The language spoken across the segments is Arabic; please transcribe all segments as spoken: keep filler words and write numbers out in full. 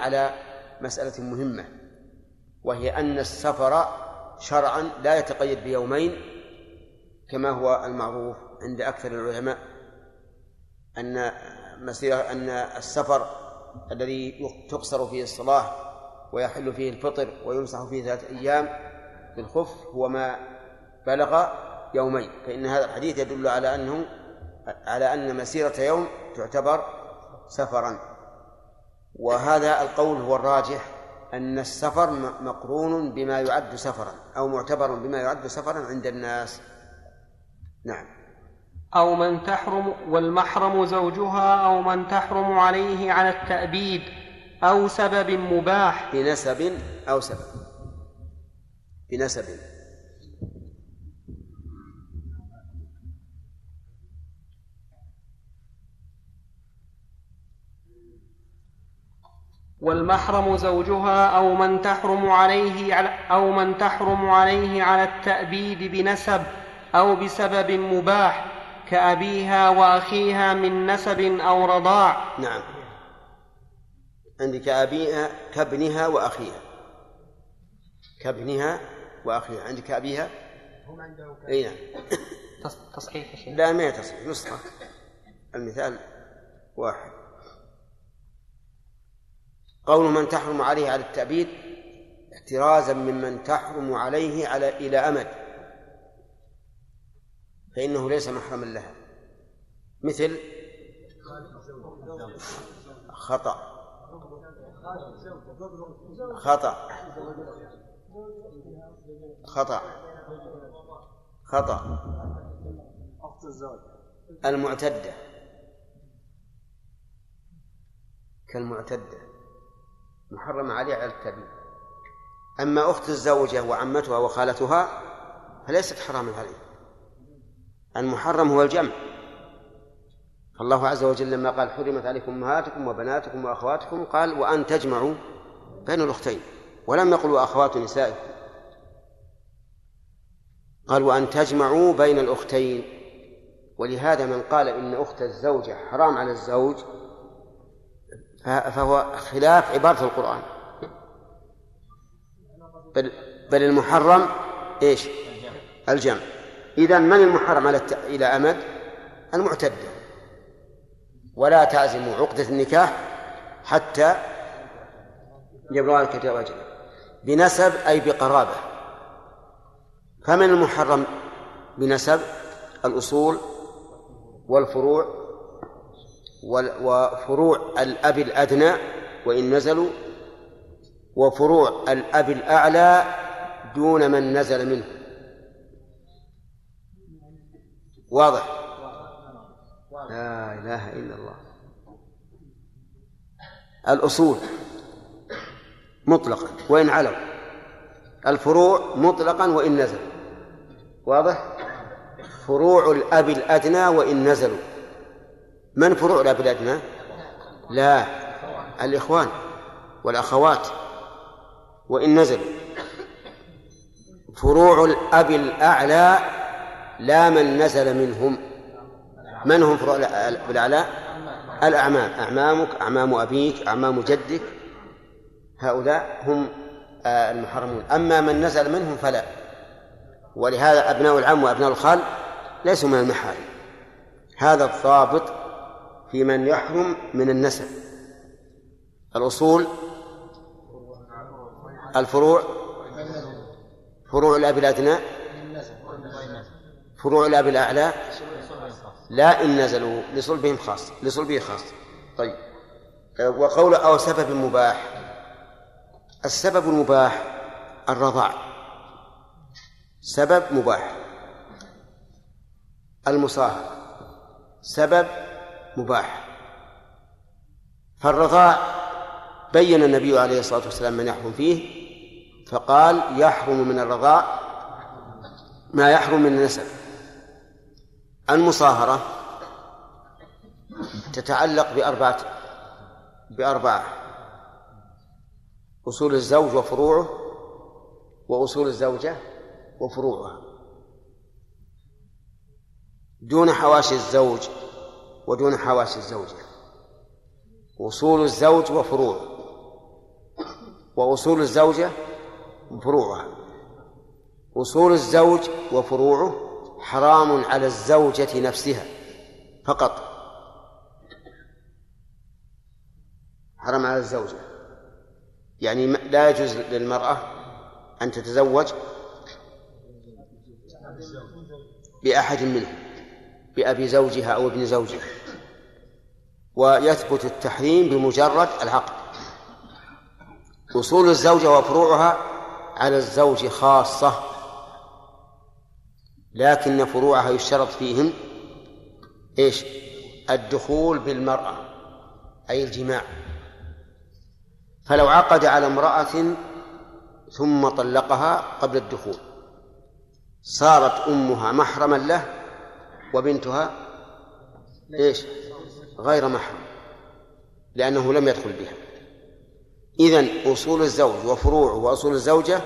على مسألة مهمة، وهي أن السفر شرعا لا يتقيد بيومين كما هو المعروف عند أكثر العلماء، أن مسيرة أن السفر الذي تقصر فيه الصلاة ويحل فيه الفطر ويمسح فيه ثلاثة أيام بالخف هو ما بلغ يومين، فإن هذا الحديث يدل على أنه على أن مسيرة يوم تعتبر سفرا. وهذا القول هو الراجح، أن السفر مقرون بما يعد سفرا أو معتبر بما يعد سفرا عند الناس. نعم. أو من تحرم والمحرم زوجها أو من تحرم عليه على التأبيد أو سبب مباح بنسب أو سبب بنسب والمحرم زوجها أو من تحرم عليه على أو من تحرم عليه على التأبيد بنسب أو بسبب مباح كأبيها وأخيها من نسب أو رضاع. نعم، عندك أبيها كابنها وأخيها، كابنها وأخيها عندك أبيها هم عندهم أين تصحيح شيء؟ لا ما تصحيح، نسخة المثال واحد. قول من تحرم عليه على التأبيد احترازا ممن تحرم عليه على إلى أمد، فإنه ليس محرما لها، مثل خطأ خطأ خطأ خطأ المعتدة كالمعتدة محرم عليه على التأبيد. أما أخت الزوجة وعمتها وخالتها فليست حراما عليه، المحرم هو الجمع، فالله عز وجل لما قال حرمت عليكم أمهاتكم وبناتكم وأخواتكم قال وأن تجمعوا بين الأختين، ولم يقل وأخوات نسائكم، قال وأن تجمعوا بين الأختين. ولهذا من قال إن أخت الزوجة حرام على الزوج فهو خلاف عبارة القرآن، بل, بل المحرم إيش؟ الجمع. إذن من المحرم على الت... إلى أمد؟ المعتدة. ولا تعزم عقدة النكاح حتى يبلغ الكتاب أجله بنسب أي بقرابة. فمن المحرم بنسب؟ الأصول والفروع، وفروع الأب الأدنى وإن نزلوا، وفروع الأب الأعلى دون من نزل منه. واضح؟ لا إله إلا الله. الأصول مطلقا وإن علوا، الفروع مطلقا وإن نزلوا. واضح؟ فروع الأب الأدنى وإن نزلوا، من فروع الأب الأدنى؟ لا، الإخوان والأخوات وإن نزلوا. فروع الأب الأعلى لا من نزل منهم، من هم فروع الأب الأعلى؟ الأعمام، أعمامك، أعمام أبيك، أعمام جدك، هؤلاء هم المحرمون. أما من نزل منهم فلا، ولهذا أبناء العم وأبناء الخال ليسوا من المحارم. هذا الضابط في من يحرم من النسب، الأصول، الفروع، فروع الأب الأدنى، فروع الأب الأعلى لا إن نزلوا لصلبهم خاص لصلبه خاص. طيب، وقول أو سبب مباح، السبب المباح الرضاع، سبب مباح، المصاهرة سبب مباح. فالرضاع بين النبي عليه الصلاة والسلام من يحرم فيه، فقال يحرم من الرضاع ما يحرم من النسب. المصاهرة تتعلق بأربعة بأربعة أصول الزوج وفروعه، وأصول الزوجة وفروعها، دون حواشي الزوج ودون حواشي الزوجة. أصول الزوج وفروعه، وأصول الزوجة فروعها. أصول الزوج وفروعه حرام على الزوجة نفسها فقط، حرام على الزوجة، يعني لا يجوز للمرأة أن تتزوج بأحد منهم، بأبي زوجها أو ابن زوجها، ويثبت التحريم بمجرد العقد. أصول الزوجة وفروعها على الزوج خاصة، لكن فروعها يشترط فيهم إيش؟ الدخول بالمرأة أي الجماع. فلو عقد على امرأة ثم طلقها قبل الدخول صارت أمها محرما له وبنتها إيش؟ غير محرم، لأنه لم يدخل بها. إذن أصول الزوج وفروعه وأصول الزوجة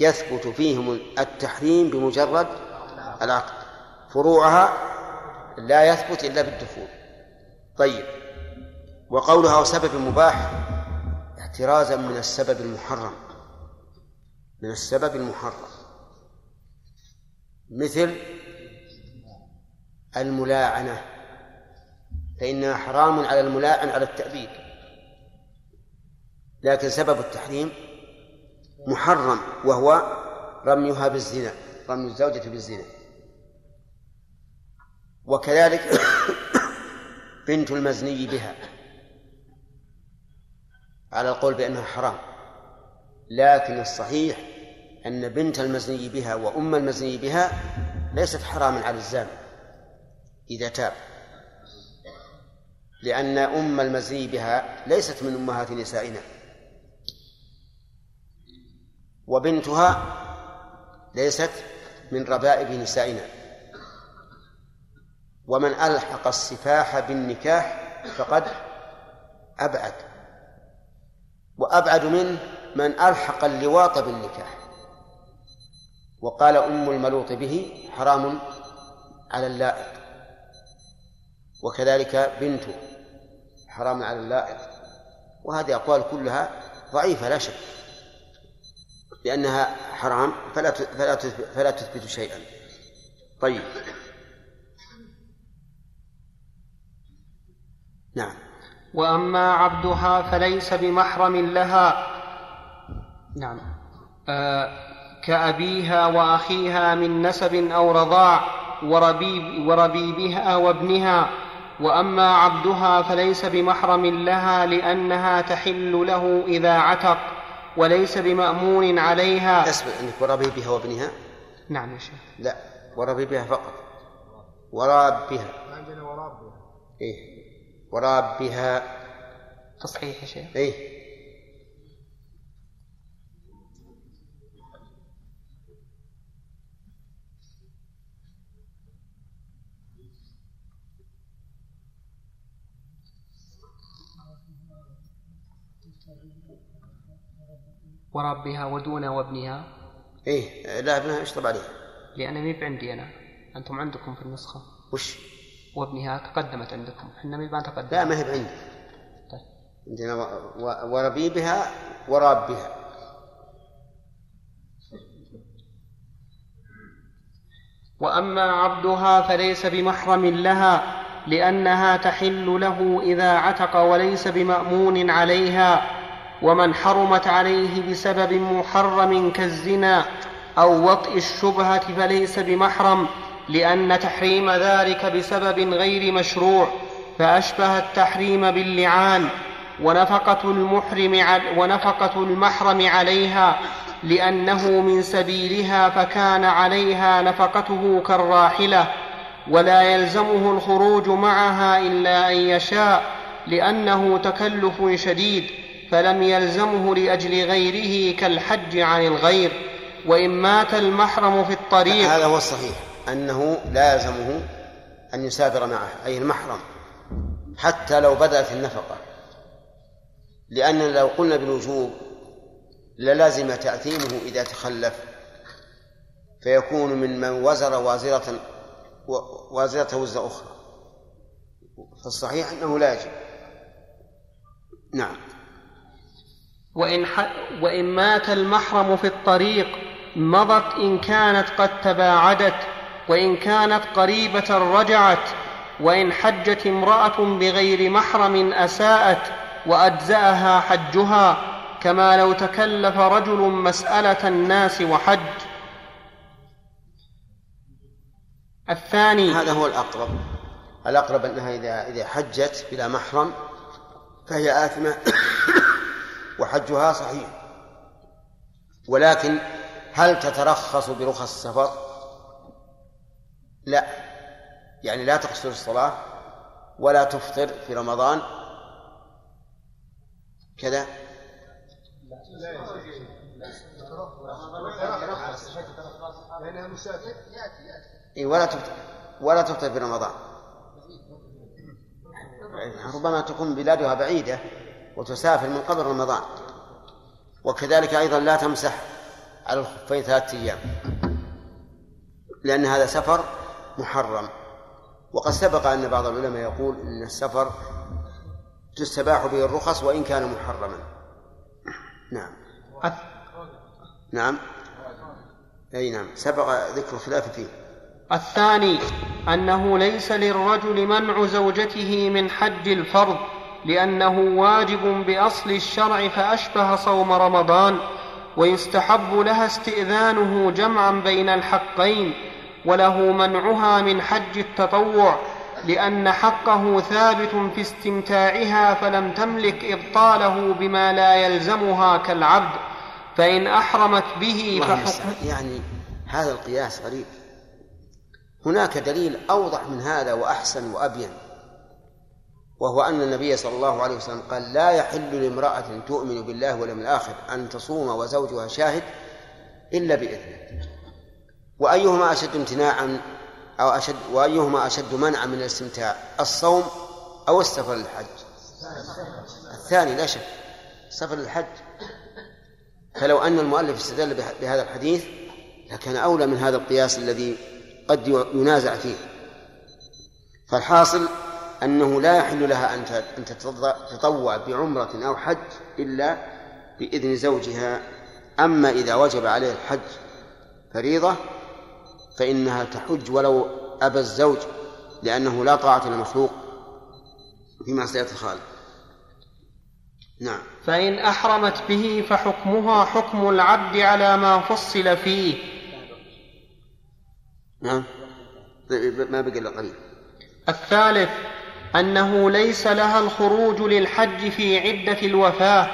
يثبت فيهم التحريم بمجرد العقد، فروعها لا يثبت إلا بالدخول. طيب، وقولها وسبب مباح احترازا من السبب المحرم، من السبب المحرم، مثل الملاعنة، فإنها حرام على الملاعن على التأبيد، لكن سبب التحريم محرم، وهو رميها بالزنا، رمي الزوجة بالزنا. وكذلك بنت المزني بها على القول بأنها حرام، لكن الصحيح أن بنت المزني بها وأم المزني بها ليست حراما على الزاني إذا تاب، لأن أم المزني بها ليست من أمهات نسائنا، وبنتها ليست من ربائب نسائنا. ومن ألحق السفاح بالنكاح فقد أبعد، وأبعد منه من ألحق اللواط بالنكاح، وقال أم الملوط به حرام على اللائق، وكذلك بنته حرام على اللائق. وهذه أقوال كلها ضعيفة لا شك، لأنها حرام فلا فلا فلا تثبت شيئا. طيب، نعم. وأما عبدها فليس بمحرم لها، نعم، آه كأبيها وأخيها من نسب أو رضاع وربيب وربيبها وابنها. وأما عبدها فليس بمحرم لها لأنها تحل له إذا عتق، وليس بمأمون عليها. أسمع أنك وربيبها وابنها. نعم يا شيخ. لا، وربيبها فقط، ورابها عندنا، ورابها إيه، ورابها تصحيح يا شيخ. إيه، وربها ودون وابنها. إيه، لا ابنها اشطب عليها، لأن ميب عندي أنا، أنتم عندكم في النسخة وش وابنها تقدمت عندكم، إحنا ميب ما تقدمت. لا، ما هي عندي. طيب، عندنا وربيبها ورابها. وأما عبدها فليس بمحرم لها لأنها تحل له إذا عتق، وليس بمأمون عليها. ومن حرمت عليه بسبب محرم كالزنا أو وطئ الشبهة فليس بمحرم، لأن تحريم ذلك بسبب غير مشروع، فأشبه التحريم باللعان. ونفقة المحرم ونفقة المحرم عليها لأنه من سبيلها، فكان عليها نفقته كالراحلة، ولا يلزمه الخروج معها إلا أن يشاء، لأنه تكلف شديد، فلم يلزمه لأجل غيره كالحج عن الغير. وإن مات المحرم في الطريق، هذا هو الصحيح، أنه لا يلزمه أن يسافر معه أي المحرم حتى لو بدأت النفقة، لأن لو قلنا بالوجوب للازم تأثيمه إذا تخلف، فيكون من من وزر وازرة وازرة وزر أخرى، فالصحيح أنه لا يجب. نعم. وإن, وإن مات المحرم في الطريق مضت إن كانت قد تباعدت، وإن كانت قريبة رجعت، وإن حجت امرأة بغير محرم أساءت وأجزأها حجها، كما لو تكلف رجل مسألة الناس وحج. الثاني، هذا هو الأقرب، الأقرب أنها إذا, إذا حجت بلا محرم فهي آثمة وحجها صحيح، ولكن هل تترخص برخص السفر؟ لا، يعني لا تقصر الصلاة ولا تفطر في رمضان كذا، ولا تفطر ولا تفطر في رمضان، ربما تكون بلادها بعيدة وتسافر من قبل رمضان. وكذلك أيضا لا تمسح على الخفين ثلاثة أيام، لأن هذا سفر محرم. وقد سبق أن بعض العلماء يقول أن السفر تستباح به الرخص وإن كان محرما. نعم نعم أي نعم، سبق ذكر خلاف فيه. الثاني أنه ليس للرجل منع زوجته من حج الفرض، لأنه واجب بأصل الشرع فأشبه صوم رمضان، ويستحب لها استئذانه جمعا بين الحقين، وله منعها من حج التطوع، لأن حقه ثابت في استمتاعها فلم تملك إبطاله بما لا يلزمها كالعبد، فإن أحرمت به فحكمه. يعني هذا القياس غريب، هناك دليل أوضح من هذا وأحسن وأبين، وهو أن النبي صلى الله عليه وسلم قال: لا يحل لامرأة تؤمن بالله واليوم الآخر أن تصوم وزوجها شاهد إلا بإذنه. وأيهما أشد امتناعا أو أشد وأيهما أشد منعا من الاستمتاع، الصوم أو السفر للحج؟ الثاني لا شك، السفر للحج. فلو أن المؤلف استدل بهذا الحديث لكان أولى من هذا القياس الذي قد ينازع فيه. فالحاصل أنه لا يحل لها أن تتطوع بعمرة أو حج إلا بإذن زوجها. أما إذا وجب عليه الحج فريضة فإنها تحج ولو أبى الزوج، لأنه لا طاعة لمخلوق في معصية الخالق. نعم. فإن أحرمت به فحكمها حكم العبد على ما فصل فيه. نعم، ما بقي إلا قليل. الثالث أنه ليس لها الخروج للحج في عدة الوفاة،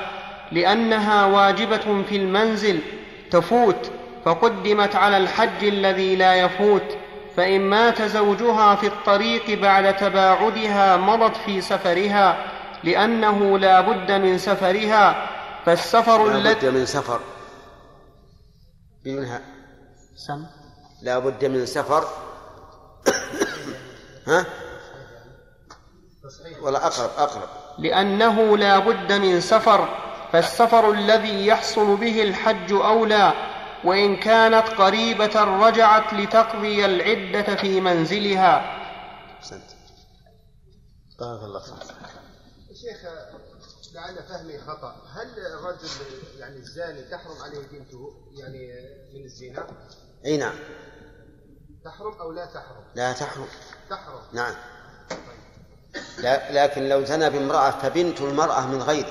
لأنها واجبة في المنزل تفوت، فقدمت على الحج الذي لا يفوت، فإن مات زوجها في الطريق بعد تباعدها مضت في سفرها، لأنه لا بد من سفرها. فالسفر الذي لا بد من سفر بدونها سم لا بد من سفر ها ولا أقرب أقرب لأنه لا بد من سفر، فالسفر الذي يحصل به الحج أولى، وإن كانت قريبة رجعت لتقضي العدة في منزلها. أحسنت، بارك الله فيك. شيخ، لعل فهمي خطأ، هل الرجل يعني الزاني تحرم عليه بنته يعني من الزنا؟ أي نعم. تحرم أو لا تحرم؟ لا تحرم. تحرم. نعم. لا، لكن لو زنى بامرأة فبنت المرأة من غيره،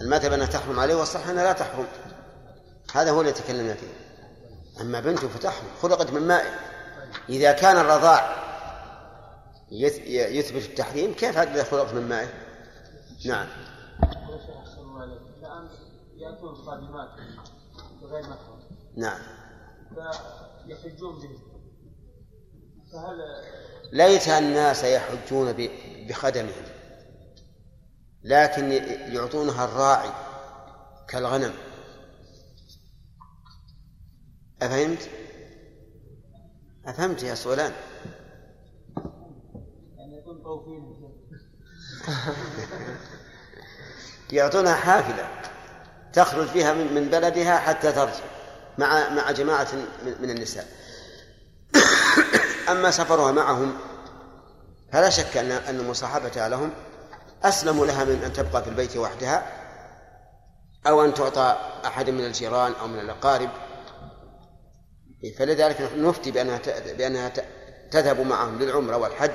المذهب أنها تحرم عليه، والصحة أنها لا تحرم، هذا هو اللي تكلمنا فيه. أما بنته فتحرم، خلقت من ماء. إذا كان الرضاع يثبت التحريم، كيف هذا خلقت من ماء؟ نعم. يأتون قادمات بغير محرم. نعم. فيحجون به، فهل ليت الناس يحجون بخدمهم، لكن يعطونها الراعي كالغنم. أفهمت؟ أفهمت يا سؤلان؟ يعطونها حافلة تخرج فيها من بلدها حتى ترجع مع مع جماعة من النساء. أما سفرها معهم فلا شك أن أن مصاحبتها لهم أسلم لها من أن تبقى في البيت وحدها، أو أن تعطى أحد من الجيران أو من الأقارب، فلذلك نحن نفتي بأنها بأنها تذهب معهم للعمرة والحج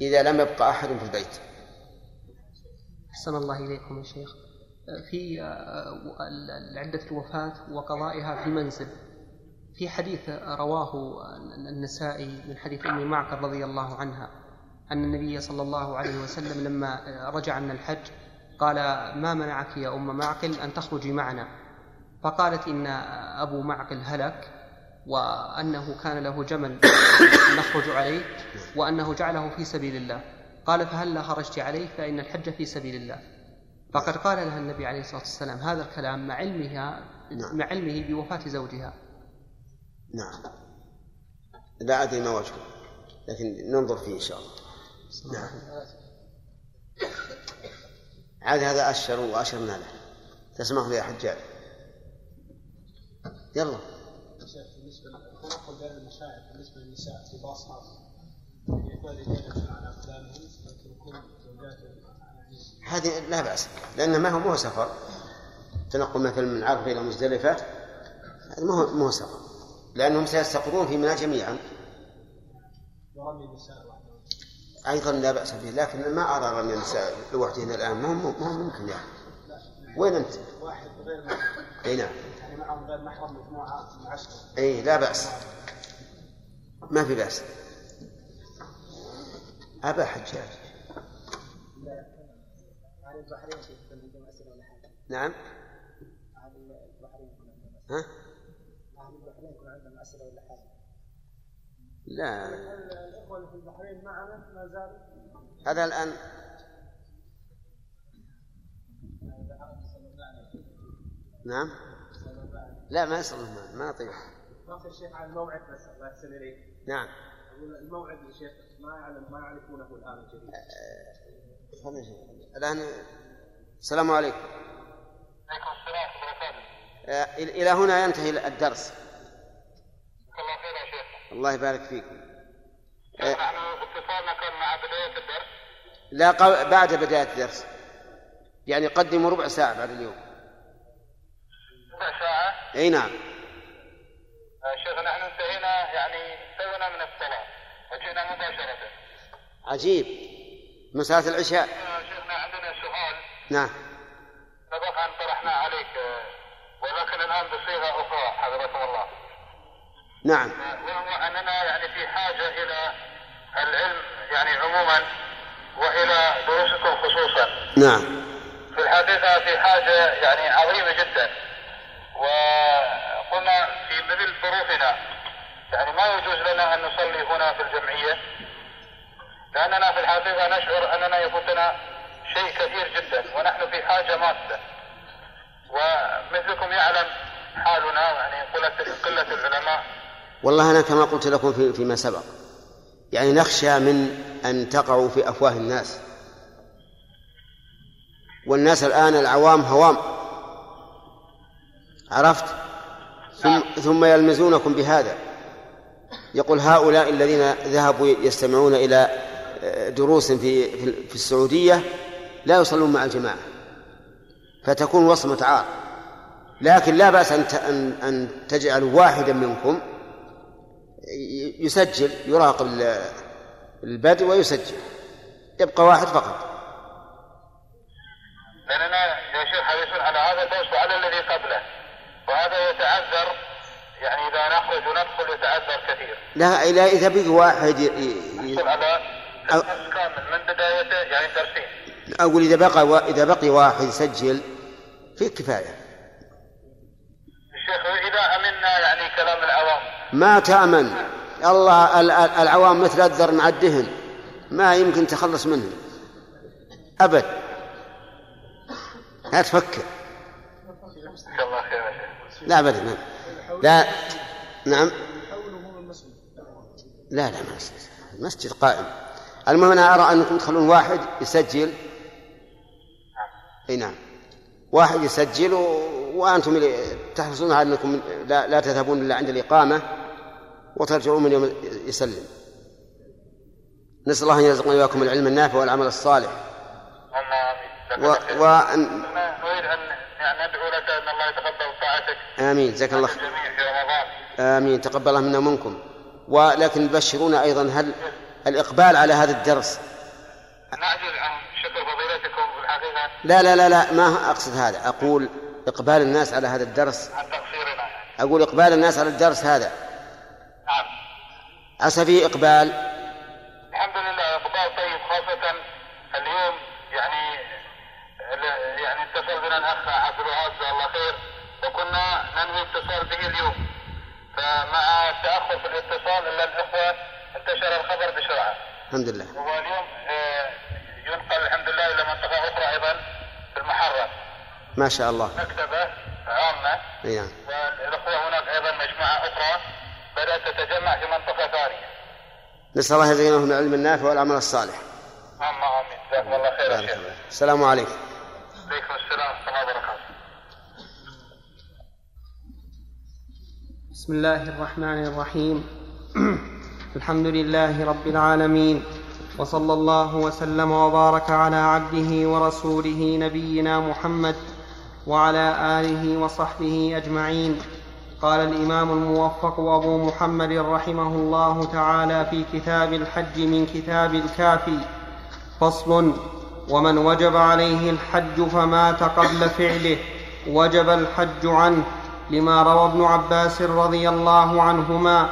إذا لم يبقى أحد في البيت. أحسن الله إليكم يا شيخ، في عدة الوفاة وقضائها في المنزل، في حديث رواه النسائي من حديث أم معقل رضي الله عنها أن النبي صلى الله عليه وسلم لما رجع من الحج قال: ما منعك يا أم معقل أن تخرجي معنا؟ فقالت: إن أبو معقل هلك، وأنه كان له جمل نخرج عليه، وأنه جعله في سبيل الله. قال: فهلا خرجت عليه؟ فإن الحج في سبيل الله. فقد قال لها النبي عليه الصلاة والسلام هذا الكلام مع علمها مع علمه بوفاة زوجها. نعم، لا أدري ما وجهه، لكن ننظر فيه إن شاء الله. نعم، عاد هذا أشهر وأشهرنا له، تسمحوا لي يا حجاج. يلا بالنسبة للفرق بين المشاعر بالنسبة للنساء في باصها يقال رجالهم على أقدامهم وتركون زوجاتهم، هذه لا بأس، لأن ما هو مو سفر، تنقل مثلا من عرفة إلى مزدلفة مو مو سفر، لأنهم سيستقرون في منى جميعا. ورمي النساء أيضا لا بأس به، لكن ما أرى رمي النساء لوحدهن الآن مو مو ممكن يعني. وين أنت؟ واحد غير محرم. أي نعم. يعني معهم غير محرم مجموعة عشرة. أي لا بأس، ما في بأس. أبا حجاج. نعم. ها؟ لا. الإخوة في البحرين معنا ما زال. هذا الآن. نعم. لا ما يصلح، ما طيب. ما في شيء عن الموعد بس الله يحسن إليه. نعم. الموعد الشيخ ما يعلم ما يعرفونه الآن الجديد. خلنا شيء. الآن السلام عليكم. عليكم السلام ورحمة الله. إلى هنا ينتهي الدرس. الله خير يا شيخ. الله يبارك فيكم. نحن اتصالنا كان مع بداية الدرس. لا قو... بعد بداية الدرس. يعني قدموا ربع ساعة بعد اليوم. ربع ساعة؟ أي نعم. شيخ نحن انتهينا يعني سوينا من الصلاة وجئنا مباشرة. عجيب، من صلاة العشاء. شيخنا عندنا سؤال. نعم. سبقا طرحناه عليك ولكن الآن بصيغة أخرى حفظكم الله. نعم. وهو أننا يعني في حاجة إلى العلم يعني عموما وإلى دروسكم خصوصا. نعم. في الحقيقة في حاجة يعني عظيمة جدا، وقلنا في مثل ظروفنا يعني ما يجوز لنا أن نصلي هنا في الجمعية، لأننا في الحقيقة نشعر أننا يفوتنا شيء كثير جدا ونحن في حاجة ماسة، ومثلكم يعلم حالنا يعني قلة العلماء. والله أنا كما قلت لكم في فيما سبق يعني نخشى من أن تقعوا في أفواه الناس، والناس الآن العوام هوام، عرفت؟ ثم يلمزونكم بهذا، يقول هؤلاء الذين ذهبوا يستمعون إلى دروس في في السعودية لا يصلون مع الجماعة، فتكون وصمة عار. لكن لا بأس أن أن تجعلوا واحدا منكم يسجل، يراقب البدء ويسجل، يبقى واحد فقط. لأننا يا شيخ حريصون على هذا الدرس وعلى الذي قبله، وهذا يتعذر يعني إذا نخرج وندخل يتعذر كثير. لا إلا إذا بقي واحد يحصل على درس كامل من بدايته يعني درسين. أقول إذا بقى و... إذا بقي واحد يسجل في كفاية. الشيخ إذا أمنا يعني كلام العوام. ما تأمن الله، العوام مثل الذر مع الدهن، ما يمكن تخلص منه أبد. لا تفكر. لا أبدا. نعم. لا نعم. لا لا مسجد قائم. المهم أنا أرى أنكم تخلون واحد يسجل. أي نعم، واحد يسجل وأنتم تحرصون على أنكم لا, لا تذهبون إلا عند الإقامة وترجعون من يوم يسلم. نسأل الله أن يرزقنا وإياكم العلم النافع والعمل الصالح. و... وأن نريد أن ندعو لك أن الله يتقبل طاعتك. آمين. جزاك الله خير. آمين. تقبلها منا ومنكم. ولكن بشرونا أيضا هل الإقبال على هذا الدرس؟ نعجل عن شكر فضيلتكم في الحقيقة. لا لا لا لا ما أقصد هذا، أقول إقبال الناس على هذا الدرس. عن تقصيرنا. أقول إقبال الناس على الدرس هذا. نعم. عسى فيه إقبال. الحمد لله إقبال طيب، خاصة اليوم يعني يعني اتصل بنا الأخ عبد الوهاب جزاه الله خير، وكنا ننوي اتصال به اليوم، فمع التأخر في الاتصال إلا الإخوة انتشر الخبر بسرعة. الحمد لله. وهو اليوم ينقل الحمد لله إلى منطقة أخرى أيضا في المحرم. ما شاء الله. مكتبة عامة. نعم. والإخوة هناك أيضا مجموعة أخرى بدأت تتجمع في منطقة ثانية. نسأل الله يزينهم العلم النافع والعمل الصالح. اللهم آمين. جزاكم الله خير يا شيخ. السلام عليكم. وعليكم السلام ورحمة الله وبركاته. بسم الله الرحمن الرحيم. الحمد لله رب العالمين، وصلى الله وسلم وبارك على عبده ورسوله نبينا محمد وعلى آله وصحبه أجمعين. قال الإمام الموفق أبو محمد رحمه الله تعالى في كتاب الحج من كتاب الكافي: فصل: ومن وجب عليه الحج فمات قبل فعله وجب الحج عنه، لما روى ابن عباس رضي الله عنهما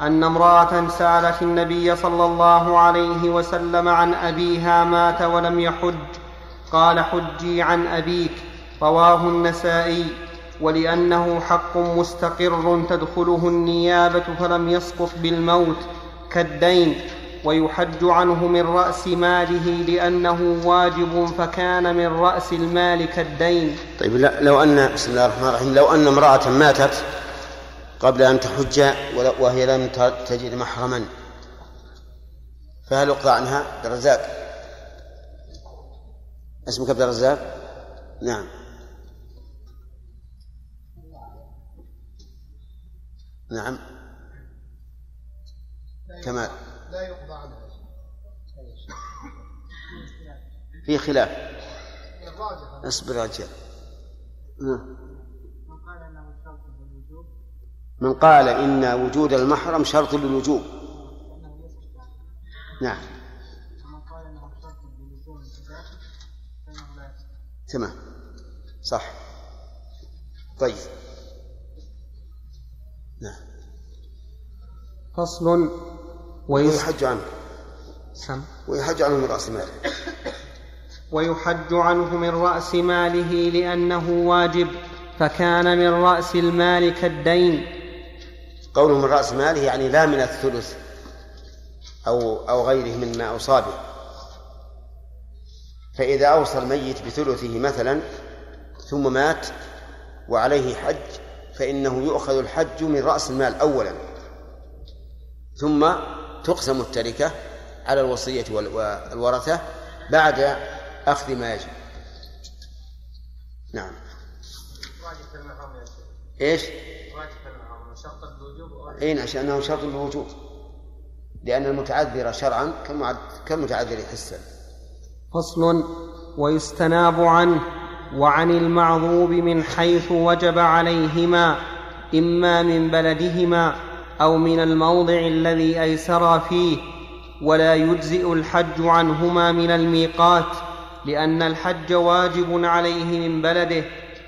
أن امرأة سألت النبي صلى الله عليه وسلم عن أبيها مات ولم يحج، قال: حجي عن أبيك. رواه النسائي. ولأنه حق مستقر تدخله النيابة فلم يسقط بالموت كالدين، ويحج عنه من رأس ماله لأنه واجب فكان من رأس المال كالدين. طيب لو أن بسم الله الرحمن الرحيم لو أن امرأة ماتت قبل أن تحج وهي لم تجد محرما، فهل يقضى عنها؟ عبد الرزاق، اسمك عبد الرزاق؟ نعم. نعم كمال. لا يقضى عنها، في خلاف. اصبر يا رجال. من قال إن وجود المحرم شرط للوجوب. نعم. تمام صح. طيب. نعم. فصل: ويحج عنه ويحج عنه من رأس ماله ويحج عنه من رأس ماله لأنه واجب فكان من رأس المال كالدين. قوله من رأس ماله يعني لا من الثلث أو, أو غيره مما أوصى به، فإذا أوصى الميت بثلثه مثلا ثم مات وعليه حج فإنه يؤخذ الحج من رأس المال أولا، ثم تقسم التركة على الوصية والورثة بعد أخذ ما يجب. نعم. إيش؟ أين؟ عشان أنه شرط الوجوب، لأن المتعذر شرعا كالمتعذر حسا. فصل: ويستناب عنه وعن المعذوب من حيث وجب عليهما، إما من بلدهما أو من الموضع الذي أيسرا فيه، ولا يجزئ الحج عنهما من الميقات، لأن الحج واجب عليه من بلده،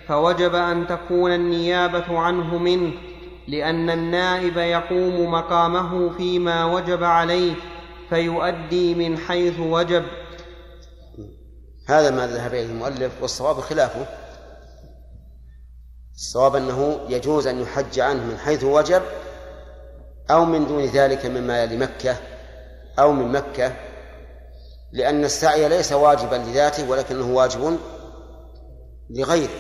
فوجب أن تكون النيابة عنه منه، لأن النائب يقوم مقامه فيما وجب عليه فيؤدي من حيث وجب. هذا ما ذهب إليه المؤلف، والصواب خلافه. الصواب أنه يجوز أن يحج عنه من حيث وجب أو من دون ذلك مما يلي مكة أو من مكة، لأن السعي ليس واجبا لذاته ولكنه واجب لغيره،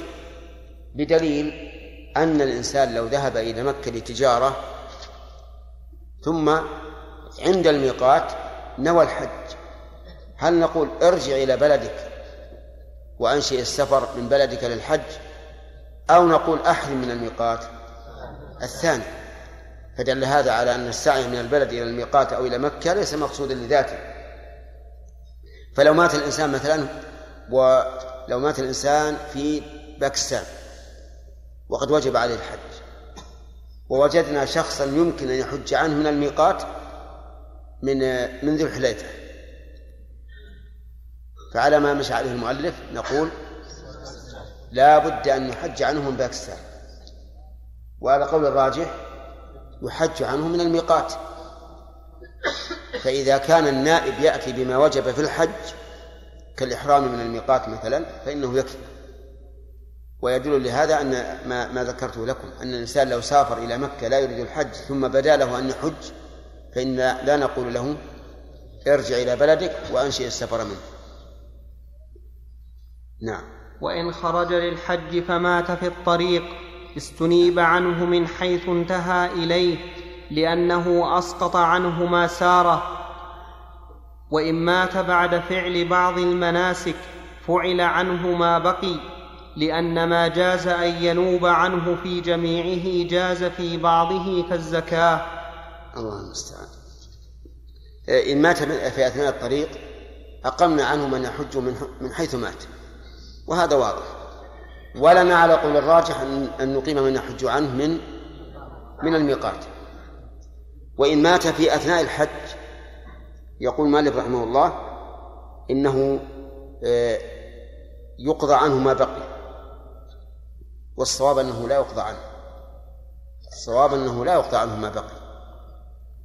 بدليل أن الإنسان لو ذهب إلى مكة لتجارة ثم عند الميقات نوى الحج، هل نقول ارجع إلى بلدك وأنشئ السفر من بلدك للحج، أو نقول أحرم من الميقات الثاني؟ فدل هذا على أن السعي من البلد إلى الميقات أو إلى مكة ليس مقصودا لذاته. فلو مات الإنسان مثلا ولو مات الإنسان في باكستان وقد وجب عليه الحج، ووجدنا شخصا يمكن أن يحج عنه من الميقات من من ذي الحليفة، فعلى ما مشى عليه المؤلف نقول لا بد أن يحج عنه من باكستان، وعلى قول الراجح يحج عنه من الميقات. فإذا كان النائب يأتي بما وجب في الحج كالإحرام من الميقات مثلا فإنه يكفي. ويدل لهذا أن ما, ما ذكرته لكم أن الإنسان لو سافر إلى مكة لا يريد الحج ثم بدا له أن يحج فإن لا نقول له ارجع إلى بلدك وأنشئ السفر منه. نعم. وإن خرج للحج فمات في الطريق استنيب عنه من حيث انتهى إليه لأنه أسقط عنه ما ساره، وإن مات بعد فعل بعض المناسك فعل عنه ما بقي، لأن ما جاز أن ينوب عنه في جميعه جاز في بعضه كالزكاة. الله المستعان. إن مات في أثناء الطريق أقمنا عنه من يحج من حيث مات، وهذا واضح، ولنا على قول الراجح أن نقيم من يحج عنه من من الميقات. وإن مات في أثناء الحج يقول مالك رحمه الله إنه يقضى عنه ما بقي، والصواب أنه لا يقضى عنه، الصواب أنه لا يقضى عنه ما بقي.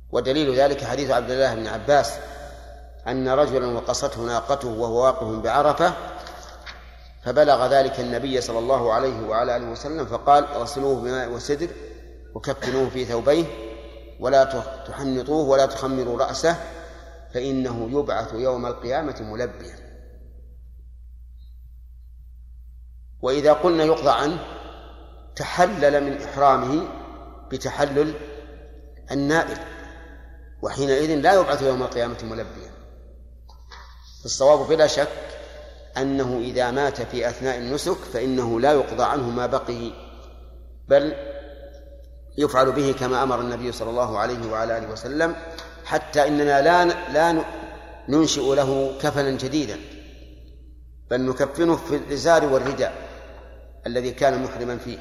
ودليل ذلك حديث عبد الله بن عباس أن رجلا وقصته ناقته وهو واقف بعرفة فبلغ ذلك النبي صلى الله عليه وعلى آله وسلم فقال اغسلوه بماء وسدر وكفنوه في ثوبيه ولا تحنطوه ولا تخمروا رأسه فإنه يبعث يوم القيامة ملبيا. وإذا قلنا يقضى عنه تحلل من إحرامه بتحلل النائب، وحينئذ لا يبعث يوم القيامة ملبيا. فالصواب بلا شك أنه إذا مات في أثناء النسك فإنه لا يقضى عنه ما بقي، بل يفعل به كما أمر النبي صلى الله عليه وعلى آله وسلم، حتى إننا لا لا ننشئ له كفنا جديدا بل نكفنه في الإزار والرداء الذي كان محرما فيه،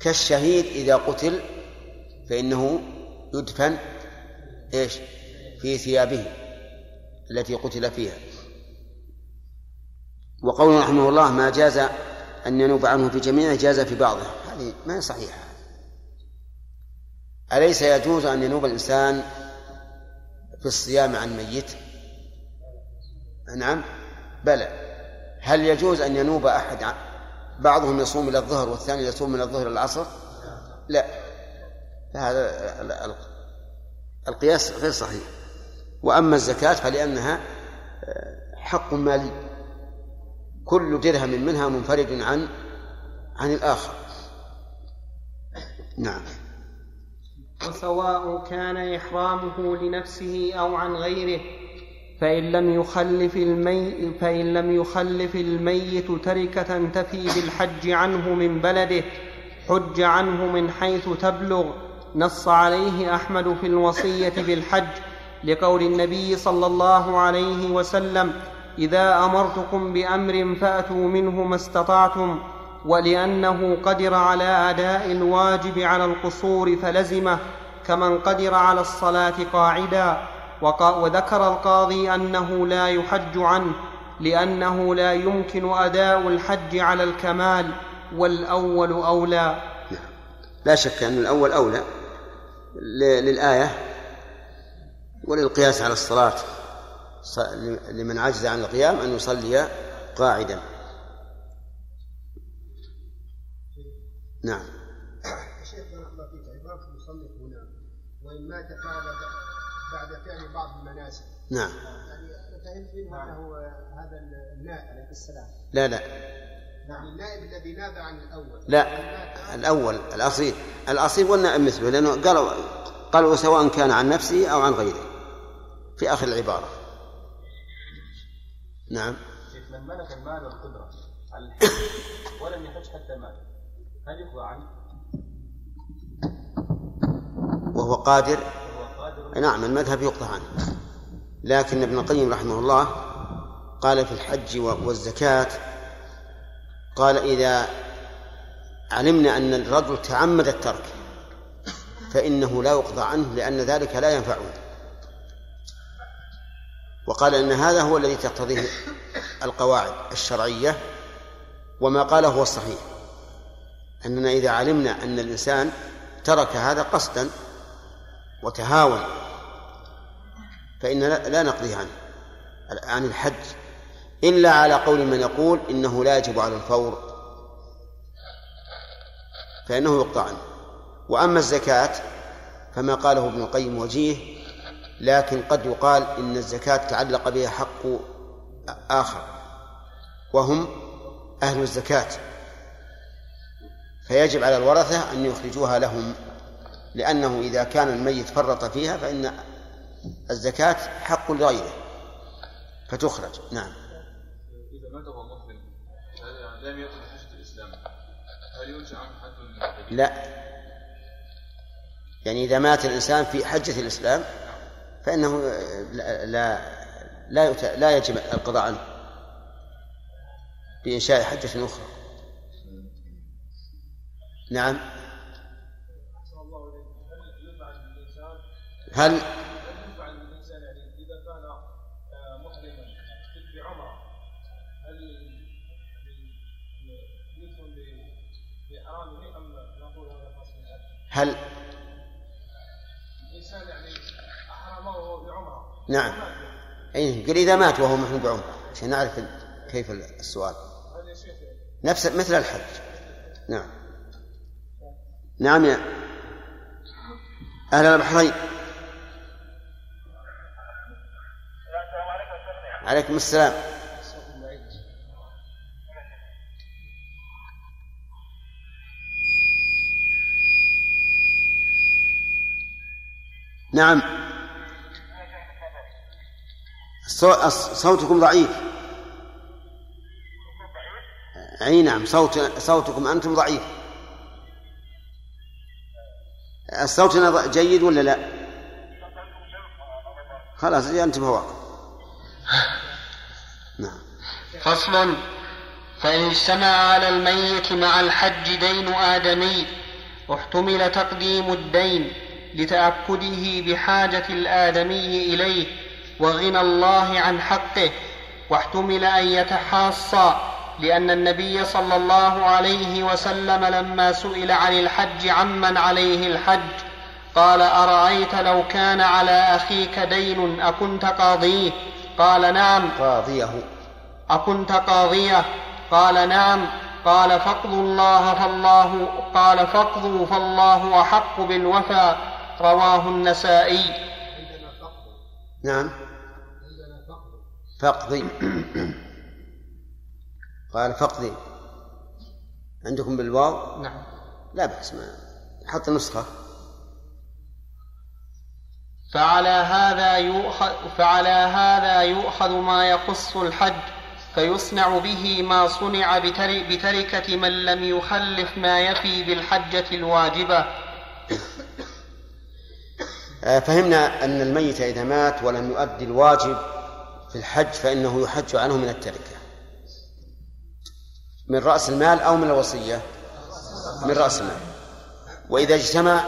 كالشهيد إذا قتل فإنه يدفن إيش في ثيابه التي قتل فيها. وقول رحمه الله ما جاز أن ينوب عنه في جميعه جاز في بعضه، هذه ما صحيحة. أليس يجوز أن ينوب الإنسان في الصيام عن ميت؟ نعم بلى. هل يجوز أن ينوب أحد عن بعضهم يصوم إلى الظهر والثاني يصوم من الظهر إلى العصر؟ لا، هذا القياس غير صحيح. وأما الزكاة فلأنها حق مالي، كل درهم منها منفرد عن عن الآخر. نعم. وسواء كان إحرامه لنفسه أو عن غيره فإن لم يخلف المي فإن لم يخلف الميت تركة تفي بالحج عنه من بلده حج عنه من حيث تبلغ، نص عليه أحمد في الوصية بالحج لقول النبي صلى الله عليه وسلم إذا أمرتكم بأمر فأتوا منه ما استطعتم، ولأنه قدر على أداء الواجب على القصور فلزمه كمن قدر على الصلاة قاعدا. وذكر القاضي أنه لا يحج عنه لأنه لا يمكن أداء الحج على الكمال، والأول أولى. لا شك أن الأول أولى للآية وللقياس على الصلاة، لمن عجز عن القيام أن يصلي قاعدا. نعم. الشيخ بارك فيك عبارة المصنف هنا وإن مات بعد فعل بعض المناسك. نعم. يعني فهمت منه أنه هذا النائب عليه السلام. لا لا. نعم. النائب الذي ناب عن الأول. لا. الأول الأصيل الأصيل والنائب مثله، لأنه قالوا قالوا سواء كان عن نفسه أو عن غيره في آخر العبارة. نعم. من ملك المال والقدرة على الحج ولم يحج حتى مات هل يقضى عنه؟ وهو قادر. نعم المذهب يقضى عنه، لكن ابن القيم رحمه الله قال في الحج والزكاة قال إذا علمنا أن الرجل تعمد الترك فإنه لا يقضى عنه لأن ذلك لا ينفعه. وقال أن هذا هو الذي تقتضيه القواعد الشرعية، وما قاله هو الصحيح، أننا إذا علمنا أن الإنسان ترك هذا قصدا وتهاون فإننا لا نقضي عنه عن الحج، إلا على قول من يقول إنه لا يجب على الفور فإنه يقطع عنه. وأما الزكاة فما قاله ابن القيم وجيه، لكن قد يقال إن الزكاة تعلق بها حق آخر وهم أهل الزكاة، فيجب على الورثة أن يخرجوها لهم، لأنه إذا كان الميت فرط فيها فإن الزكاة حق لغيره فتخرج. نعم. إذا مات وهو لم يدخل حجة الإسلام هل يرجع عنه حد؟ لا، يعني إذا مات الإنسان في حجة الإسلام فإنه لا لا لا, لا يجب القضاء عنه بإنشاء حجة أخرى. نعم. هل هل الإنسان يعني أحرمه وهو بعمره؟ نعم. أي قال إذا مات وهو محرم بعمره عشان نعرف كيف السؤال. نفس مثل الحج. نعم. نعم يا أهل البحرين. السلام عليكم. عليكم السلام. نعم. صوتكم ضعيف. أي نعم، صوت صوتكم أنتم ضعيف. صوتنا جيد ولا لا؟ خلاص أنتم هو. نعم. فصل. فإن اجتمع على الميت مع الحج دين آدمي احتمل تقديم الدين لتأكده بحاجة الآدمي إليه وغنى الله عن حقه، واحتمل أن يتحاصى لأن النبي صلى الله عليه وسلم لما سئل عن الحج عمن عليه الحج قال أرأيت لو كان على أخيك دين أكنت قاضيه؟ قال نعم. قاضيه أكنت قاضيه؟ قال نعم. قال فاقضوا الله فالله قال فاقضوا فالله أحق بالوفاء. رواه النسائي. نعم. فقضي. قال فقضي عندكم بالواو؟ نعم. لا بأس، ما حط نسخة. فعلى هذا يؤخذ فعلى هذا يؤخذ ما يخص الحج، فيصنع به ما صنع بتركة من لم يخلف ما يفي بالحجة الواجبة. فهمنا أن الميت إذا مات ولم يؤدي الواجب في الحج فإنه يحج عنه من التركة، من رأس المال أو من الوصية؟ من رأس المال. وإذا اجتمع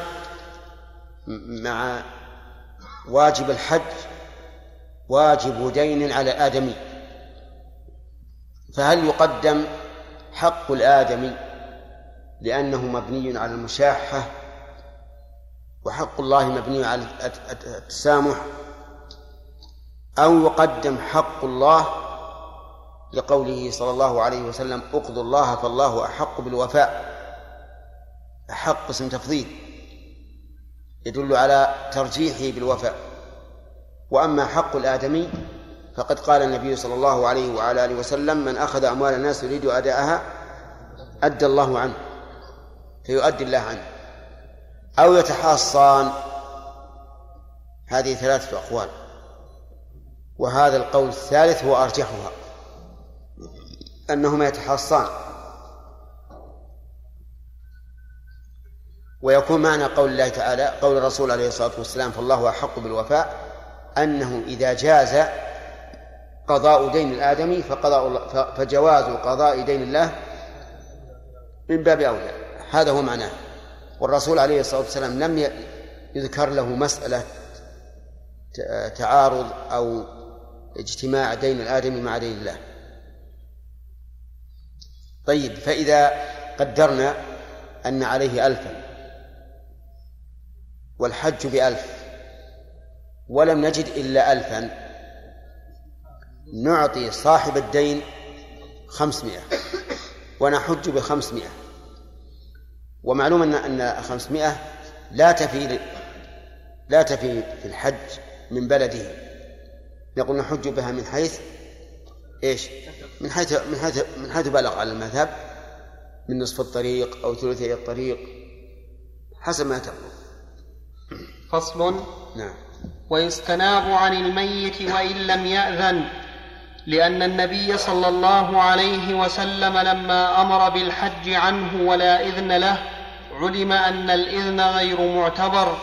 مع واجب الحج واجب دين على آدمي فهل يقدم حق الآدمي لأنه مبني على المشاحة، وحق الله مبني على التسامح، أو يقدم حق الله لقوله صلى الله عليه وسلم اقضوا الله فالله أحق بالوفاء؟ أحق اسم تفضيل يدل على ترجيحه بالوفاء. وأما حق الآدمي فقد قال النبي صلى الله عليه وعلى آله وسلم من أخذ أموال الناس يريد أداءها أدى الله عنه، فيؤدي الله عنه أو يتحاصان. هذه ثلاثة أقوال، وهذا القول الثالث هو أرجحها أنهما يتحاصان. ويكون معنى قول الله تعالى قول الرسول عليه الصلاة والسلام فالله أحق بالوفاء أنه إذا جاز قضاء دين الآدمي فقضاء فجواز قضاء دين الله من باب أولى، هذا هو معناه. والرسول عليه الصلاة والسلام لم يذكر له مسألة تعارض أو اجتماع دين الآدمي مع دين الله. طيب، فإذا قدرنا أن عليه ألفا والحج بألف ولم نجد إلا ألفا، نعطي صاحب الدين خمسمائة ونحج بخمسمائة. ومعلوم أن خمسمائة لا تفي لا تفي في الحج من بلده، نقول نحج بها من حيث إيش؟ من حيث من حيث من حيث بلغ على المذهب، من نصف الطريق أو ثلثي الطريق حسب ما تقول. فصل. نعم. ويستناب عن الميت وإن لم يأذن، لأن النبي صلى الله عليه وسلم لما أمر بالحج عنه ولا إذن له علم أن الإذن غير معتبر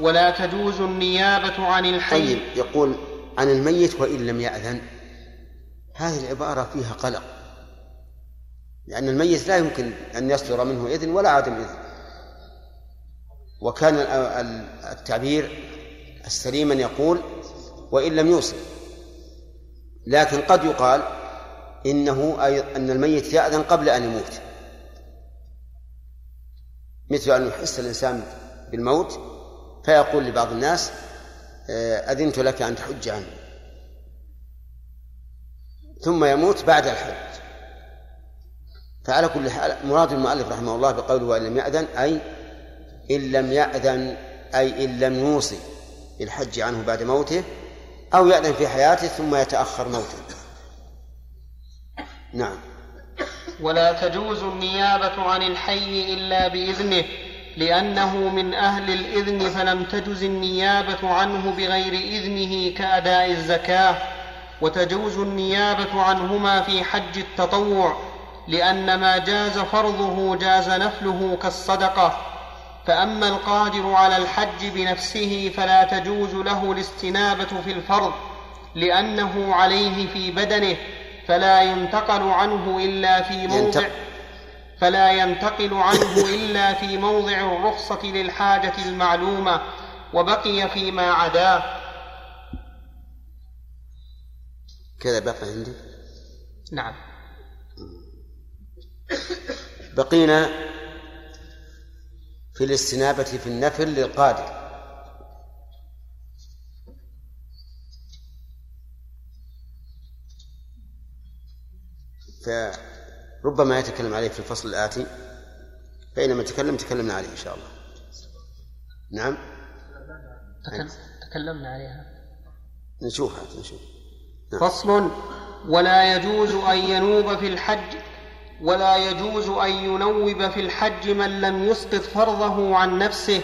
ولا تجوز النيابة عن الحي. طيب، يقول عن الميت وإن لم يأذن، هذه العبارة فيها قلق، لأن الميت لا يمكن أن يصدر منه إذن ولا عدم إذن، وكان التعبير السليم أن يقول وإن لم يوصل. لكن قد يقال إنه أن الميت يأذن قبل أن يموت، مثل أن يحس الإنسان بالموت فيقول لبعض الناس أذنت لك أن تحج عنه، ثم يموت بعد الحج. فعلى كل حال مراد المؤلف رحمه الله بقوله وإن لم يأذن أي إن لم يأذن أي إن لم يوصي الحج عنه بعد موته، أو يأذن في حياته ثم يتأخر موته. نعم. ولا تجوز النيابة عن الحي إلا بإذنه، لأنه من أهل الإذن، فلم تجز النيابة عنه بغير إذنه كأداء الزكاة. وتجوز النيابة عنهما في حج التطوع، لأن ما جاز فرضه جاز نفله كالصدقة. فأما القادر على الحج بنفسه فلا تجوز له الاستنابة في الفرض، لأنه عليه في بدنه، فلا ينتقل عنه إلا في موضع فلا ينتقل عنه إلا في موضع الرخصة للحاجة المعلومة، وبقي فيما عداه. كذا بقى عندي. نعم. بقينا في الاستنابة في النفل للقادر. فربما يتكلم عليه في الفصل الآتي، فإنما تكلم تكلمنا عليه إن شاء الله. نعم، تكلمنا عليها، نشوفها نشوف. نعم. فصل. ولا يجوز أن ينوب في الحج ولا يجوز أن ينوب في الحج من لم يسقط فرضه عن نفسه،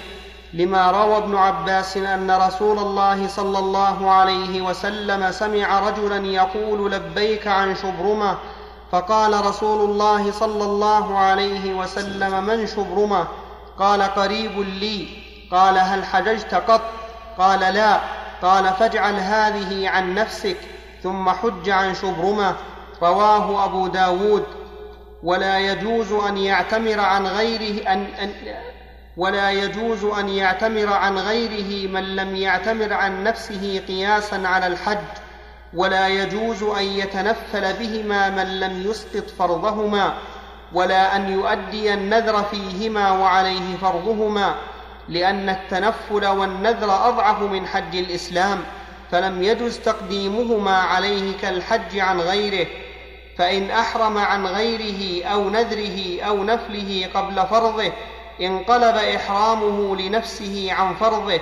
لما روى ابن عباس أن رسول الله صلى الله عليه وسلم سمع رجلا يقول لبيك عن شبرمة، فقال رسول الله صلى الله عليه وسلم من شبرمة؟ قال قريب لي. قال هل حججت قط؟ قال لا. قال فاجعل هذه عن نفسك ثم حج عن شبرمة. رواه أبو داود. ولا يجوز أن يعتمر عن غيره أن أن ولا يجوز أن يعتمر عن غيره من لم يعتمر عن نفسه قياسا على الحج. ولا يجوز أن يتنفل بهما من لم يسقط فرضهما، ولا أن يؤدي النذر فيهما وعليه فرضهما، لأن التنفل والنذر أضعف من حج الإسلام، فلم يجز تقديمهما عليه كالحج عن غيره. فإن أحرم عن غيره أو نذره أو نفله قبل فرضه انقلب إحرامه لنفسه عن فرضه،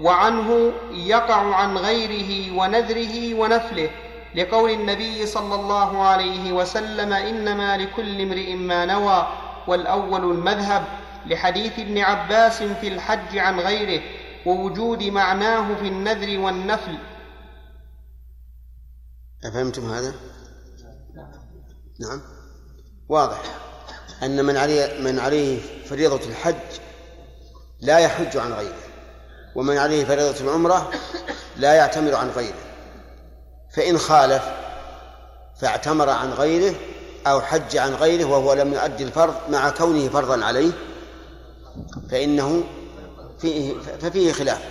وعنه يقع عن غيره ونذره ونفله، لقول النبي صلى الله عليه وسلم إنما لكل امرئ ما نوى، والأول المذهب، لحديث ابن عباس في الحج عن غيره ووجود معناه في النذر والنفل. أفهمتم هذا؟ نعم. واضح أن من عليه من عليه فريضة الحج لا يحج عن غيره، ومن عليه فريضة العمرة لا يعتمر عن غيره. فإن خالف فاعتمر عن غيره أو حج عن غيره وهو لم يؤدي الفرض مع كونه فرضا عليه فإنه فيه ففيه خلاف.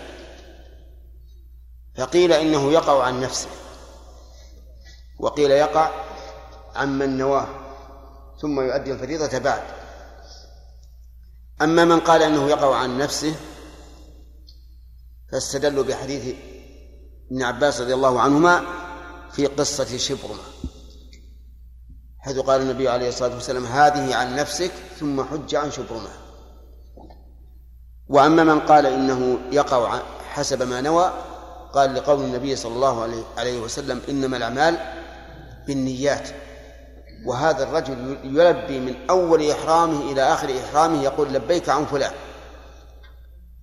فقيل إنه يقع عن نفسه، وقيل يقع عمن نواه ثم يؤدي الفريضة بعد. أما من قال أنه يقع عن نفسه فاستدلوا بحديث ابن عباس رضي الله عنهما في قصة شبرمة، حيث قال النبي عليه الصلاة والسلام: هذه عن نفسك ثم حج عن شبرمة. وأما من قال إنه يقع حسب ما نوى قال لقول النبي صلى الله عليه وسلم: إنما الأعمال بالنيات. وهذا الرجل يلبي من أول إحرامه إلى آخر إحرامه يقول: لبيك عن فلان،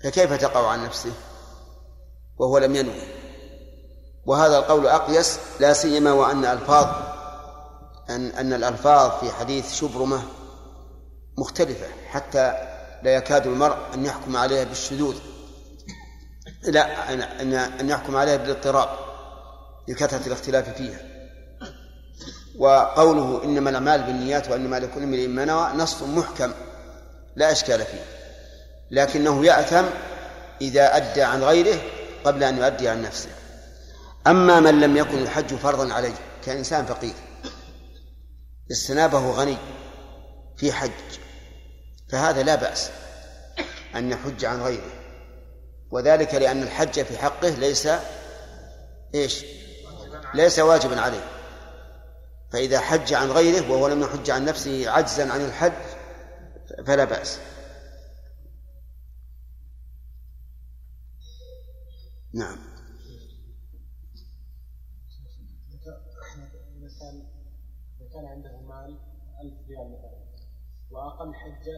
فكيف تقع عن نفسه وهو لم ينوي؟ وهذا القول أقيس، لا سيما وأن ألفاظ أن أن الألفاظ في حديث شبرمة مختلفة حتى لا يكاد المرء أن يحكم عليها بالشذوذ، لا أن أن يحكم عليها بالاضطراب لكثرة الاختلاف فيها. وقوله إنما الأعمال بالنيات وإنما لكل امرئ ما نوى نص محكم لا إشكال فيه، لكنه يأثم إذا أدى عن غيره قبل أن يؤدي عن نفسه. أما من لم يكن الحج فرضا عليه كإنسان فقير استنابه غني في حج، فهذا لا بأس أن يحج عن غيره، وذلك لأن الحج في حقه ليس إيش ليس واجبا عليه. فإذا حج عن غيره وهو لم يحج عن نفسه عجزا عن الحج فلا بأس. نعم. إذا كان عنده مال ألف ريال مثلا وأقل حجة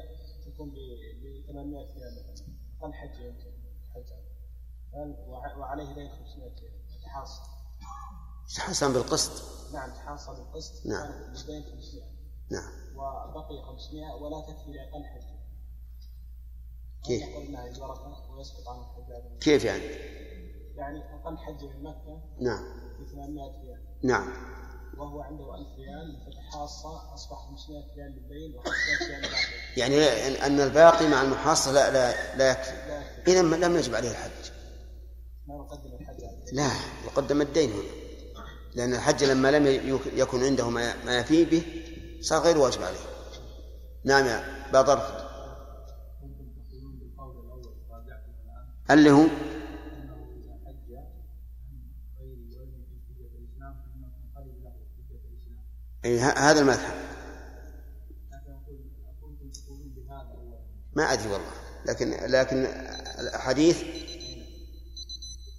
تكون بثمانمائة ريال مثلا، أقل حجة يمكن حجة وعليه ذلك خمسمائة ريال تحاصل تحاصل بالقسط. نعم تحاصل بالقسط. نعم بداية خمسمائة. نعم وبقي خمسمائة ولا تكفي لأقل حجة. كيف؟ كيف يعني؟ يعني أقل حجة من مكة. نعم. بثمانمائة ريال. نعم. وهو عنده ألف ريال فالحاصة أصبح خمسمائة ريال للدين وخمسمائة ريال للباقي. يعني أن الباقي مع المحاصة لا لا لا يكفي. إذا لم يجب عليه الحج. ما نقدم الحج عليه. لا يقدم الدين هنا، لأن الحج لما لم يكن عنده ما يفي به صار غير واجب عليه. نعم يا بطرف. اللي هو يعني هذا المذهب ما أدري والله، لكن لكن الحديث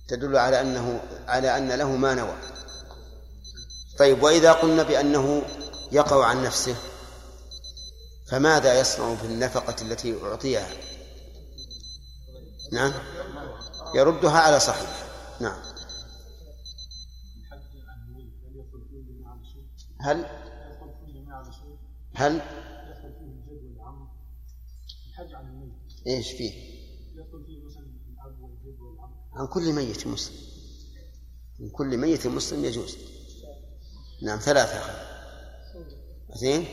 تدل على أنه على أن له ما نوى. طيب، وإذا قلنا بأنه يقع عن نفسه فماذا يصنع بالنفقة التي أعطيها؟ نعم يردها على صاحبها. نعم. هل هل يدخل فيه الجد والعم؟ الحج عن الميت ايش فيه؟ يدخل فيه مثلا الاب والجد والعم عن كل ميت مسلم، من كل ميت مسلم يجوز. نعم ثلاثة اثنين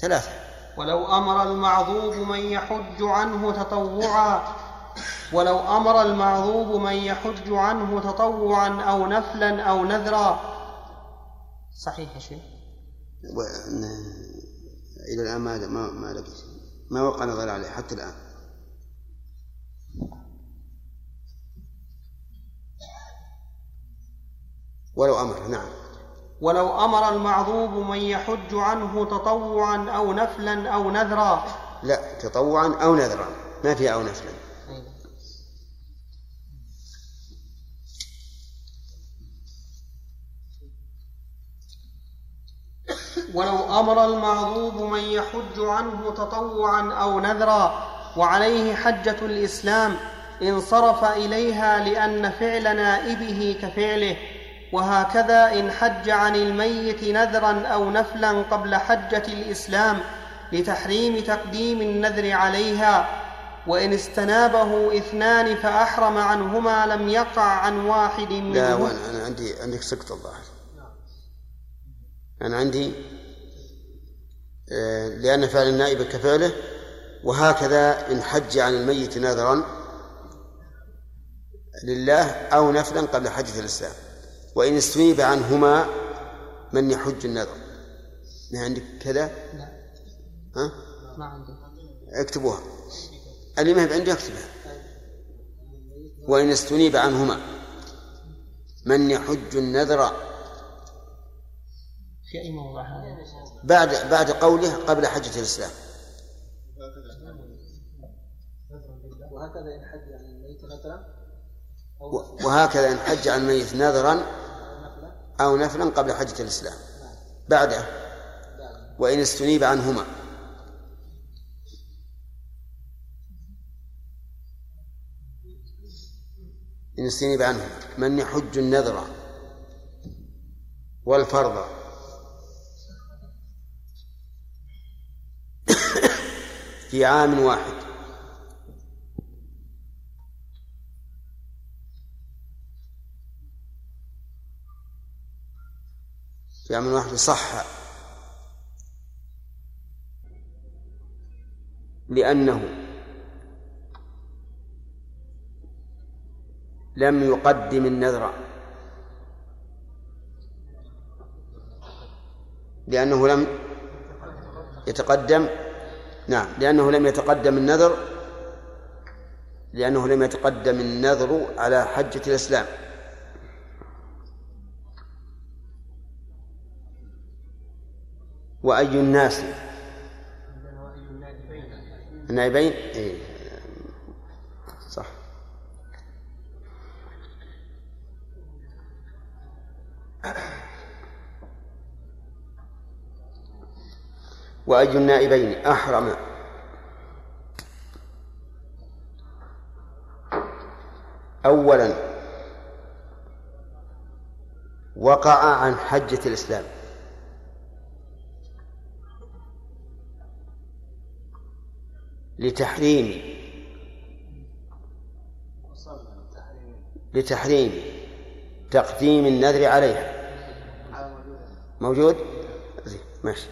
ثلاثة. ولو امر المعذوب من يحج عنه تطوعا ولو امر المعذوب من يحج عنه تطوعا او نفلا او نذرا. صحيح يا شيخ. و... إلى الآن ما ما ما لقيت ما وقع نظر عليه حتى الآن. ولو أمر. نعم. ولو أمر المعذوب من يحج عنه تطوعا أو نفلا أو نذرا. لا تطوعا أو نذرا ما فيها أو نفلا. ولو أمر المعذوب من يحج عنه تطوعا أو نذرا وعليه حجة الإسلام انصرف إليها لأن فعل نائبه كفعله، وهكذا إن حج عن الميت نذرا أو نفلا قبل حجة الإسلام لتحريم تقديم النذر عليها، وإن استنابه اثنان فأحرم عنهما لم يقع عن واحد منهما. لا أنا عندي عندك سقط الظاهر. أنا عندي لأن فعل النائب كفعله. وهكذا إن حج عن الميت نذرا لله أو نفلا قبل حجة الإسلام، وإن استنيب عنهما من يحج النذر. ما عندك كذا؟ لا. ها؟ ما عندي. اكتبوها، اللي ما هي عندي اكتبها. وإن استنيب عنهما من يحج النذر في أي موضع بعد بعد قوله قبل حجة الإسلام. وهكذا إن حج عن الميت نذرا وهكذا إن حج عن الميت نذرا أو نفلا قبل حجة الإسلام بعده وإن استنيب عنهما. إن استنيب عنهما من يحج النذر والفرض في عام واحد في عام واحد صح، لأنه لم يقدم النذر لأنه لم يتقدم نعم لأنه لم يتقدم النذر لأنه لم يتقدم النذر على حجة الإسلام. وأي الناس النائبين إيه صح. وأي النائبين أحرم أولا وقع عن حجة الإسلام لتحريم لتحريم تقديم النذر عليها موجود زين ماشي.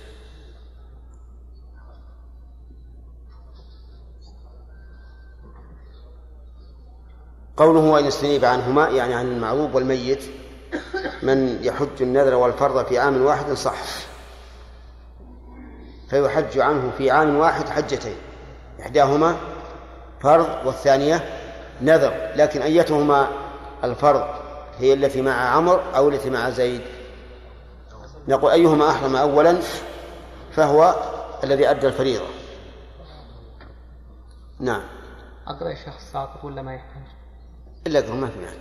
قوله وإن استنيب عنهما يعني عن المعروف والميت من يحج النذر والفرض في عام واحد صح، فيحج عنه في عام واحد حجتين، إحداهما فرض والثانية نذر، لكن أيتهما الفرض هي التي مع عمرو أو التي مع زيد؟ نقول أيهما أحرم أولا فهو الذي أدى الفريضة. نعم أقرأ شخص ساقط ولا ما يحتاج إلا أقرأ ما في معنى.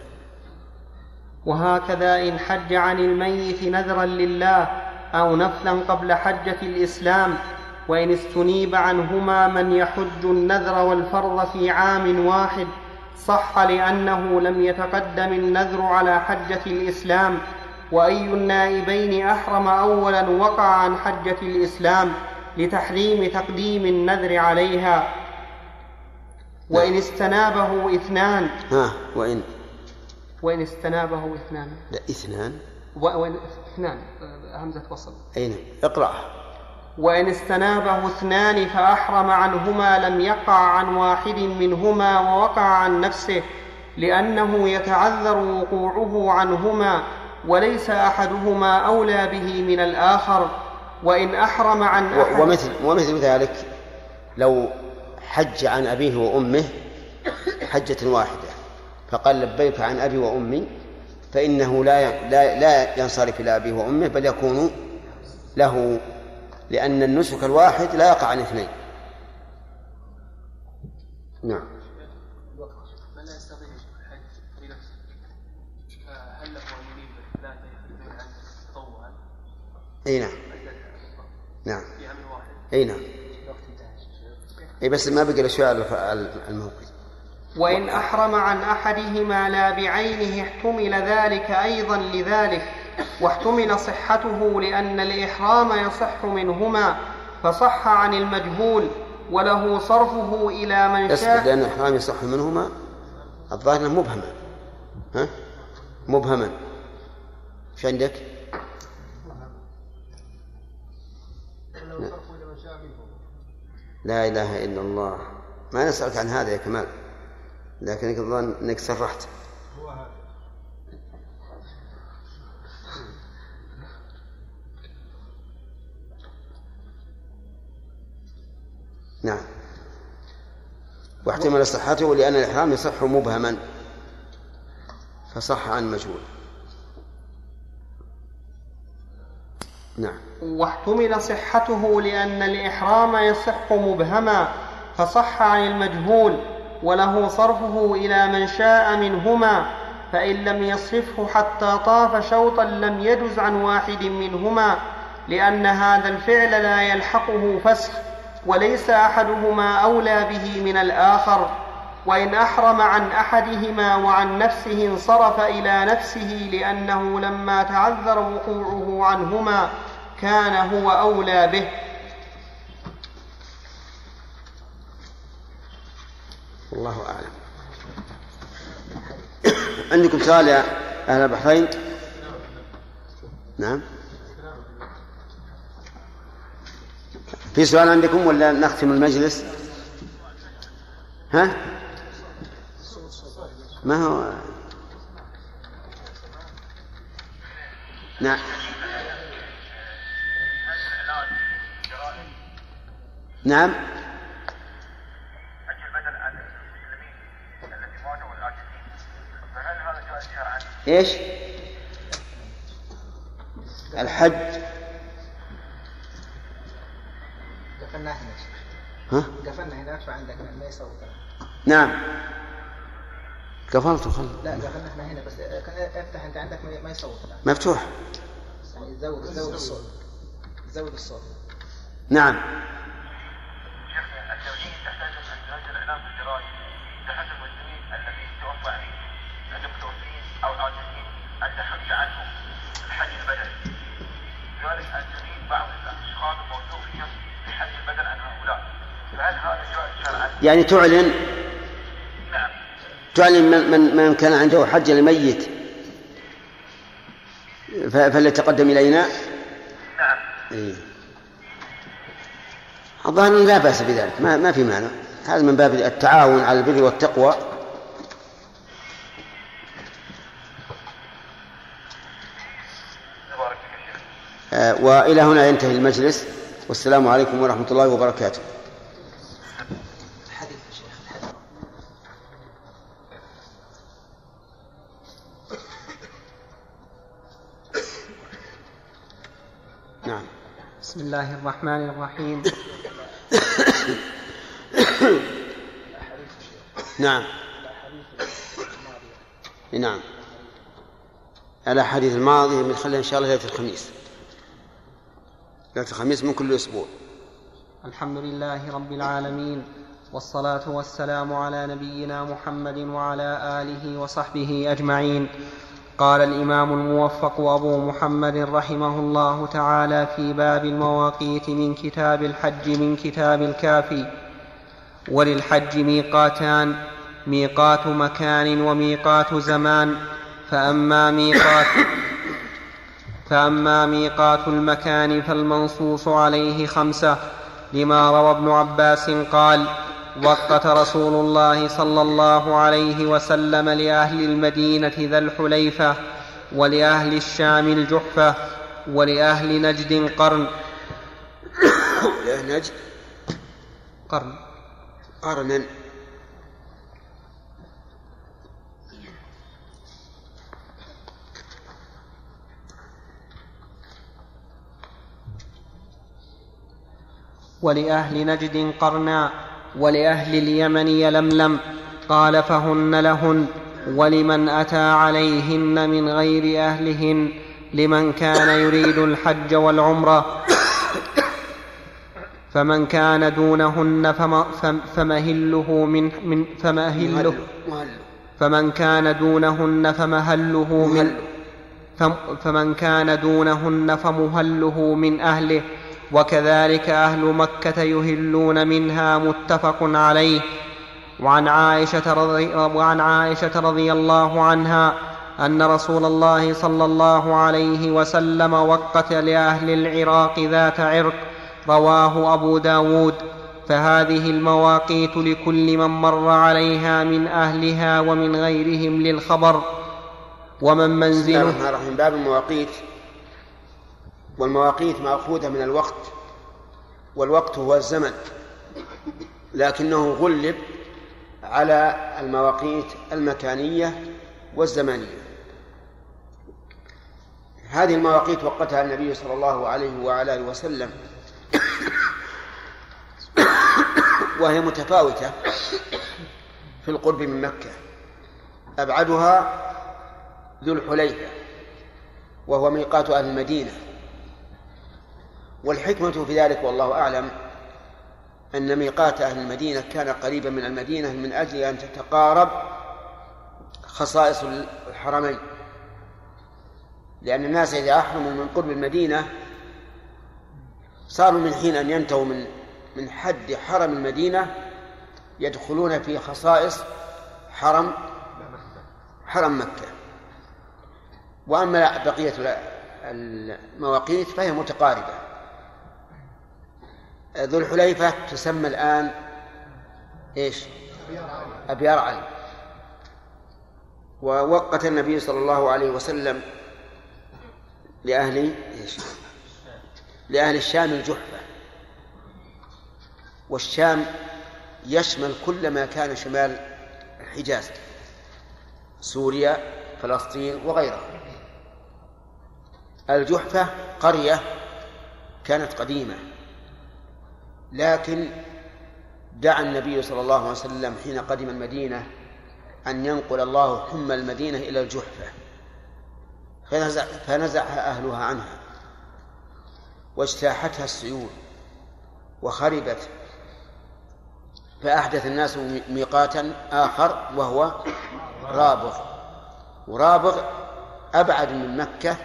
وهكذا إن حج عن الميت نذرا لله أو نفلا قبل حجة الإسلام وإن استنيب عنهما من يحج النذر والفرض في عام واحد صح، لأنه لم يتقدم النذر على حجة الإسلام. وأي النائبين أحرم أولا وقع عن حجة الإسلام لتحريم تقديم النذر عليها. وإن استنابه اثنان ها وإن وإن استنابه اثنان لا اثنان وإن اثنان همزة وصل أين اقرأ. وإن استنابه اثنان فأحرم عنهما لم يقع عن واحد منهما ووقع عن نفسه، لأنه يتعذر وقوعه عنهما وليس أحدهما أولى به من الآخر. وإن أحرم عن أحد ومثل, ومثل ذلك لو حج عن أبيه وأمه حجة واحدة فقال لبيك عن أبي وأمي، فإنه لا, لا, لا ينصرف إلى أبيه وأمه بل يكون له، لأن النسك الواحد لا يقع عن اثنين. نعم من لا يستطيع الحج بنفسه فهل له أن ينيب ثلاثة يحجون عنه تطوعا؟ أي نعم نعم في عام واحد. أي نعم أي بس ما بقي الأشياء على الموقف. وإن أحرم عن أحدهما لا بعينه احتمل ذلك أيضا لذلك، واحتمل صحته لأن الإحرام يصح منهما فصح عن المجهول وله صرفه إلى من شاء. لأن الإحرام يصح منهما الظاهر مبهما ها مبهما شو عندك؟ لا إله إلا الله. ما نسألك عن هذا يا كمال، لكنك أظن أنك سرحت. نعم، واحتمل صحته لأن الإحرام يصح مبهما فصح عن مجهول. نعم، واحتمل صحته لأن الإحرام يصح مبهما فصح عن المجهول، وله صرفه إلى من شاء منهما، فإن لم يصرفه حتى طاف شوطا لم يجز عن واحد منهما، لأن هذا الفعل لا يلحقه فسخ وليس أحدهما أولى به من الآخر، وإن أحرم عن أحدهما وعن نفسه انصرف إلى نفسه، لأنه لما تعذر وقوعه عنهما كان هو أولى به. والله أعلم. عندكم سؤال يا أهل البحرين؟ نعم، في سؤال عندكم ولا نختم المجلس؟ ها؟ ما هو؟ نعم، نعم، ايش؟ الحج دفناه هنا. ها؟ دفناه هنا فعندك ما يسوي. نعم، كفرت وخلت. لا دفناه هنا بس افتح انت عندك ما يسوي. مفتوح. زود زود الصوت. زود الصوت. نعم. شيخ التوجيه تحتاج الى انتاج الاعلام الجرائي بحسب المسلمين الذي توفى عن المتوفين او العاجزين ادى خمسه عنهم الحج البدني. لذلك الجميع بعض الاشخاص الموجود فيهم بحج البدن عن هؤلاء، فهل هذا جائز شرعا؟ يعني تعلن. نعم، تعلن من من من كان عنده حج لميت فليتقدم الينا. نعم، اي الظاهر لا باس بذلك، ما ما في مانع، هذا من باب التعاون على البر والتقوى. تبارك الله. آه، والى هنا ينتهي المجلس، والسلام عليكم ورحمة الله وبركاته. الحديث يا شيخ، الحديث. نعم. بسم الله الرحمن الرحيم. نعم. نعم. على حديث الماضي بنخليها إن شاء الله ليلة الخميس. ليلة الخميس من كل أسبوع. الحمد لله رب العالمين، والصلاة والسلام على نبينا محمد وعلى آله وصحبه أجمعين. قال الإمام الموفق أبو محمد رحمه الله تعالى في باب المواقيت من كتاب الحج من كتاب الكافي: وللحج ميقاتان، ميقات مكان وميقات زمان. فأما ميقات فأما ميقات المكان فالمنصوص عليه خمسة، لما روى ابن عباس قال: وقت رسول الله صلى الله عليه وسلم لأهل المدينة ذا الحليفة، ولأهل الشام الجحفة، ولأهل نجد قرن. ولأهل نجد قرن قرنا ولأهل نجد قرنا، ولأهل اليمن يلملم. قال: فهن لهن ولمن أتى عليهن من غير أهلهن، لمن كان يريد الحج والعمرة. فمن كان دونهن فمهله من, من فمهله فمن كان دونهن فمهله من فمن كان دونهن فمهله من أهله، وكذلك أهل مكة يهلون منها، متفق عليه. وعن عائشة رضي, وعن عائشة رضي الله عنها أن رسول الله صلى الله عليه وسلم وقت لأهل العراق ذات عرق، رواه أبو داود. فهذه المواقيت لكل من مر عليها من أهلها ومن غيرهم للخبر ومن منزله. بسم الله الرحمن الرحيم. باب المواقيت. والمواقيت مأخوذة من الوقت، والوقت هو الزمن، لكنه غلب على المواقيت المكانية والزمانية. هذه المواقيت وقتها النبي صلى الله عليه وعلى آله وسلم وهي متفاوتة في القرب من مكة. أبعدها ذو الحليفة وهو ميقات أهل المدينة، والحكمة في ذلك والله أعلم أن ميقات أهل المدينة كان قريبا من المدينة من أجل أن تتقارب خصائص الحرمين، لأن الناس إذا أحرموا من قرب المدينة صاروا من حين أن ينتهوا من من حد حرم المدينة يدخلون في خصائص حرم حرم مكة. وأما بقية المواقيت فهي متقاربة. ذو الحليفة تسمى الآن إيش؟ أبيار علي. ووقت النبي صلى الله عليه وسلم لأهل إيش؟ لأهل الشام الجحفة. والشام يشمل كل ما كان شمال الحجاز، سوريا، فلسطين وغيرها. الجحفة قرية كانت قديمة، لكن دعا النبي صلى الله عليه وسلم حين قدم المدينة أن ينقل الله حمى المدينة إلى الجحفة، فنزعها أهلها عنها واجتاحتها السيول وخربت، فأحدث الناس ميقاتا آخر وهو رابغ. ورابغ أبعد من مكة،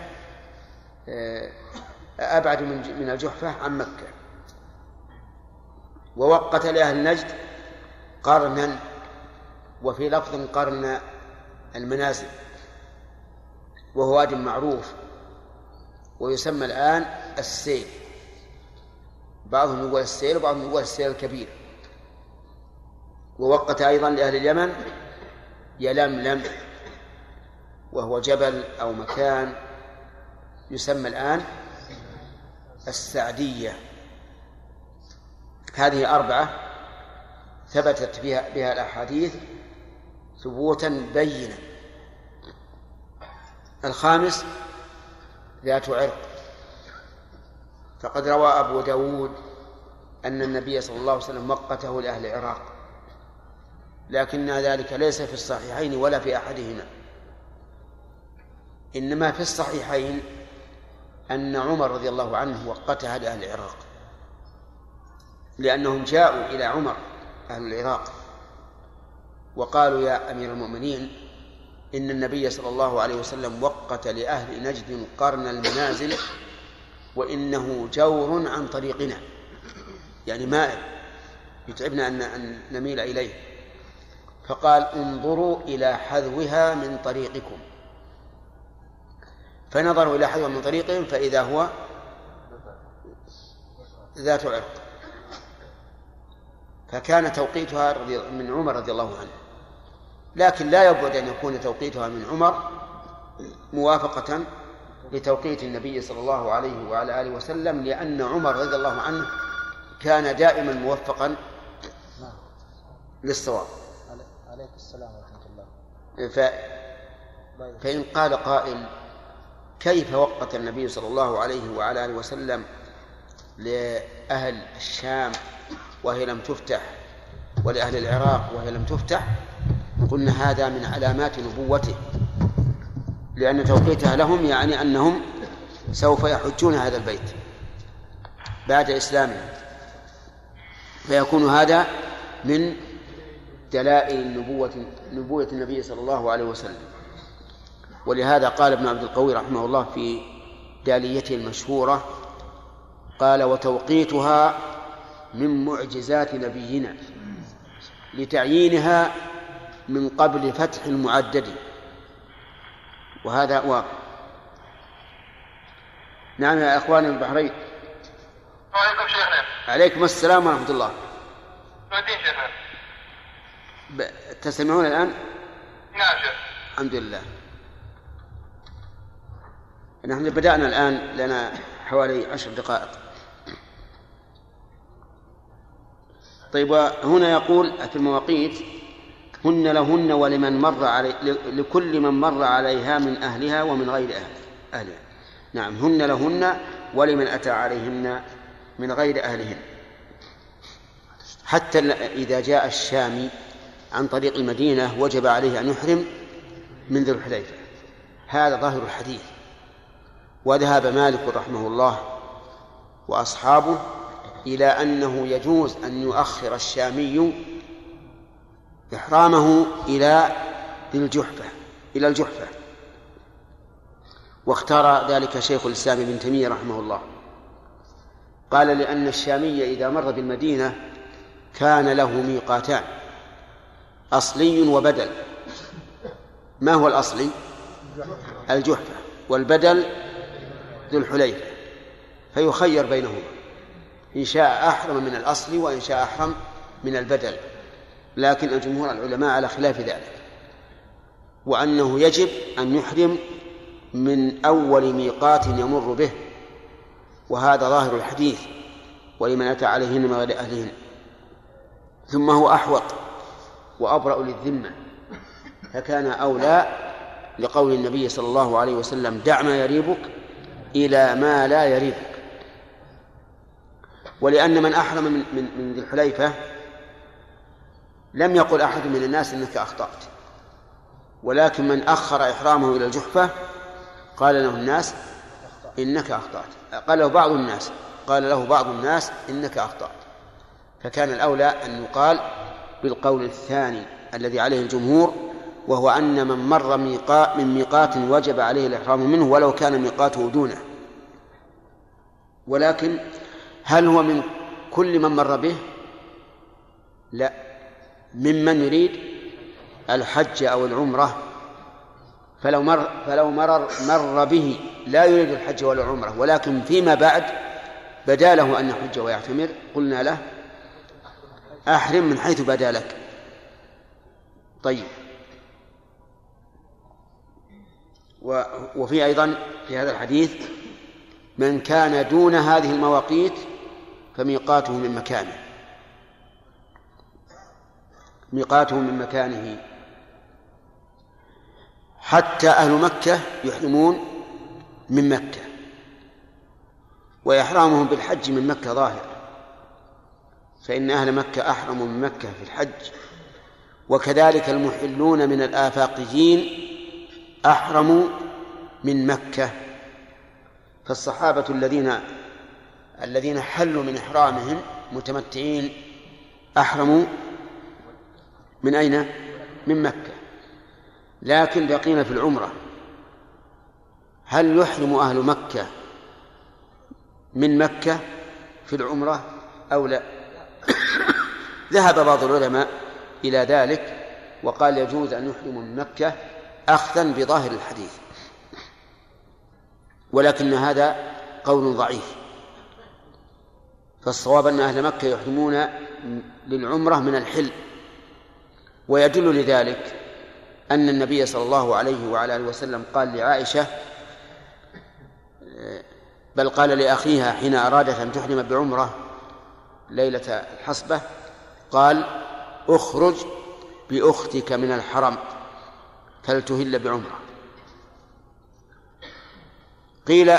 أبعد من الجحفة عن مكة. ووقت لأهل نجد قرنا، وفي لفظ قرن المنازل، وهو واد معروف ويسمى الآن السيل. بعضهم يقول السيل وبعضهم يقول السيل الكبير. ووقت أيضا لأهل اليمن يلملم، وهو جبل أو مكان يسمى الآن السعدية. هذه أربعة ثبتت بها, بها الأحاديث ثبوتا بينا. الخامس ذات عرق، فقد روى أبو داود أن النبي صلى الله عليه وسلم وقته لأهل العراق، لكن ذلك ليس في الصحيحين ولا في أحدهما. إنما في الصحيحين أن عمر رضي الله عنه وقتها لأهل العراق، لأنهم جاءوا إلى عمر أهل العراق وقالوا يا أمير المؤمنين إن النبي صلى الله عليه وسلم وقت لأهل نجد قرن المنازل، وإنه جور عن طريقنا، يعني مائل يتعبنا أن نميل إليه، فقال انظروا إلى حذوها من طريقكم. فنظروا إلى حذوها من طريقهم فإذا هو ذات عرق، فكان توقيتها من عمر رضي الله عنه. لكن لا يبعد أن يكون توقيتها من عمر موافقة لتوقيت النبي صلى الله عليه وعلى آله وسلم، لأن عمر رضي الله عنه كان دائما موفقا للصواب. عليك السلام ورحمة الله. ف... فإن قال قائل كيف وقت النبي صلى الله عليه وعلى آله وسلم لأهل الشام وهي لم تفتح، ولأهل العراق وهي لم تفتح؟ قلنا هذا من علامات نبوته، لأن توقيتها لهم يعني أنهم سوف يحجون هذا البيت بعد إسلامهم، فيكون هذا من دلائل نبوة نبوة النبي صلى الله عليه وسلم. ولهذا قال ابن عبد القوي رحمه الله في داليته المشهورة، قال وتوقيتها من معجزات نبينا لتعيينها من قبل فتح المعدد. وهذا واقع. نعم يا أخواني البحرين. عليكم السلام ورحمة الله. ب... تستمعون الآن؟ نعم شيخ. الحمد لله. نحن بدأنا الآن، لنا حوالي عشر دقائق. طيب، هنا يقول في المواقيت: هن لهن ولمن مر علي... لكل من مر عليها من أهلها ومن غير أهلها. نعم، هن لهن ولمن أتى عليهن من غير أهلهن. حتى إذا جاء الشامي عن طريق المدينة وجب عليه أن يحرم من ذي الحليفة. هذا ظاهر الحديث، وذهب مالك رحمه الله وأصحابه إلى أنه يجوز أن يؤخر الشامي إحرامه إلى ذي الجحفة إلى الجحفة واختار ذلك شيخ الإسلام ابن تيمية رحمه الله. قال: لأن الشامي إذا مر بالمدينة كان له ميقاتان، أصلي وبدل. ما هو الأصلي؟ الجحفة، والبدل ذو الحليفة، فيخير بينهما، إن شاء أحرم من الأصلي وإن شاء أحرم من البدل. لكن الجمهور العلماء على خلاف ذلك، وأنه يجب أن يحرم من أول ميقات يمر به، وهذا ظاهر الحديث: ولمن أتى عليهن من غير أهلهن. ثم هو أحوط وأبرأ للذمة، فكان أولى لقول النبي صلى الله عليه وسلم: دع ما يريبك إلى ما لا يريبك. ولأن من أحرم من, من, من ذي الحليفة لم يقل أحد من الناس إنك أخطأت، ولكن من أخر إحرامه إلى الجحفة قال له الناس إنك أخطأت، قال له بعض الناس قال له بعض الناس إنك أخطأت. فكان الأولى أن يقال بالقول الثاني الذي عليه الجمهور، وهو أن من مر ميقات من ميقات وجب عليه الإحرام منه ولو كان ميقاته دونه. ولكن هل هو من كل من مر به؟ لا، ممن يريد الحج أو العمرة. فلو مر فلو مرر مر به لا يريد الحج ولا العمرة، ولكن فيما بعد بدا له أن يحج ويعتمر، قلنا له: أحرم من حيث بدا لك. طيب، وفي أيضا في هذا الحديث: من كان دون هذه المواقيت فميقاته من مكانه ميقاته من مكانه حتى أهل مكة يحرمون من مكة، وإحرامهم بالحج من مكة ظاهر، فإن أهل مكة أحرموا من مكة في الحج، وكذلك المحلون من الآفاقيين أحرموا من مكة. فالصحابة الذين الذين حلوا من إحرامهم متمتعين أحرموا من أين؟ من مكة. لكن بقينا في العمرة، هل يحرم أهل مكة من مكة في العمرة أو لا؟ ذهب بعض العلماء إلى ذلك وقال: يجوز أن يحرم من مكة أخذا بظاهر الحديث، ولكن هذا قول ضعيف. فالصواب أن أهل مكة يحرمون للعمرة من الحل. ويدل لذلك أن النبي صلى الله عليه وعلى آله وسلم قال لعائشة، بل قال لأخيها حين أرادت أن تحرم بعمرة ليلة الحصبة، قال: اخرج بأختك من الحرم فلتهل بعمرة. قيل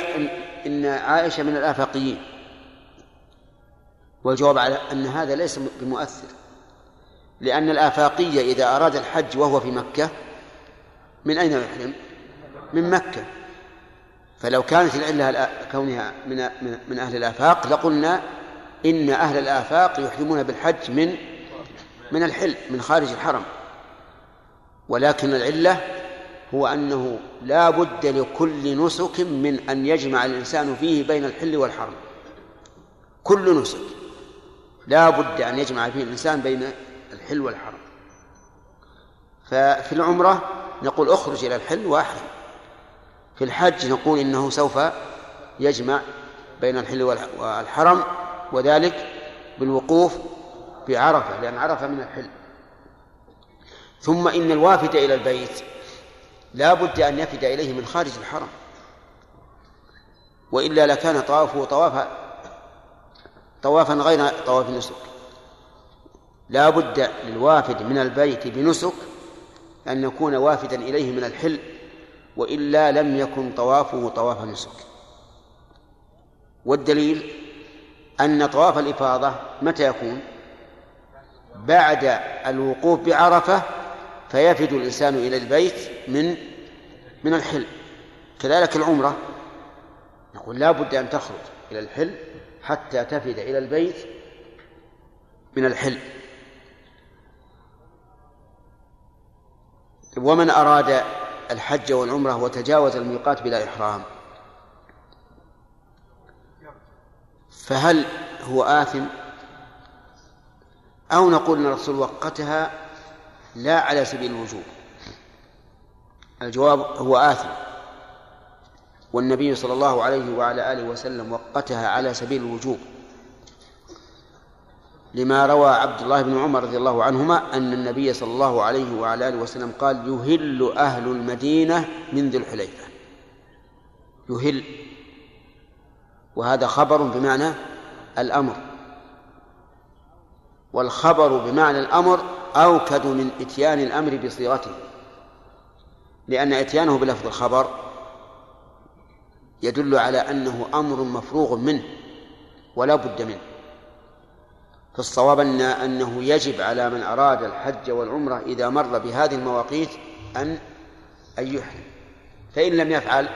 إن عائشة من الآفاقيين، والجواب على أن هذا ليس بمؤثر، لأن الآفاقية إذا أراد الحج وهو في مكة من أين يحرم؟ من مكة. فلو كانت العلة كونها من أهل الآفاق لقلنا إن أهل الآفاق يحرمون بالحج من من الحل، من خارج الحرم. ولكن العلة هو أنه لا بد لكل نسك من أن يجمع الإنسان فيه بين الحل والحرم، كل نسك لا بد أن يجمع فيه الإنسان بين الحل والحرم. ففي العمرة نقول: أخرج إلى الحل وأحرم. في الحج نقول: إنه سوف يجمع بين الحل والحرم، وذلك بالوقوف بعرفة، لأن عرفة من الحل. ثم إن الوافد إلى البيت لا بد أن يفد إليه من خارج الحرم، وإلا لكان طوافه طوافا طوافا غير طواف النسك. لا بد للوافد من البيت بنسك أن يكون وافدا إليه من الحل، وإلا لم يكن طوافه طواف نسك. والدليل أن طواف الإفاضة متى يكون؟ بعد الوقوف بعرفة، فيفد الإنسان إلى البيت من من الحل. كذلك العمرة نقول لا بد أن تخرج إلى الحل حتى تفد إلى البيت من الحل. ومن أراد الحج والعمرة وتجاوز الميقات بلا إحرام فهل هو آثم؟ أو نقول أن الرسول وقتها لا على سبيل الوجوب؟ الجواب هو آثم، والنبي صلى الله عليه وعلى آله وسلم وقتها على سبيل الوجوب، لما روى عبد الله بن عمر رضي الله عنهما أن النبي صلى الله عليه وعلى آله وسلم قال: يهل أهل المدينة من ذي الحليفة. يهل، وهذا خبر بمعنى الأمر، والخبر بمعنى الأمر أوكد من إتيان الأمر بصيغته، لأن إتيانه بلفظ الخبر يدل على أنه أمر مفروغ منه ولا بد منه. فالصواب أنه يجب على من أراد الحج والعمرة إذا مر بهذه المواقيت أن يحرم، فإن لم يفعل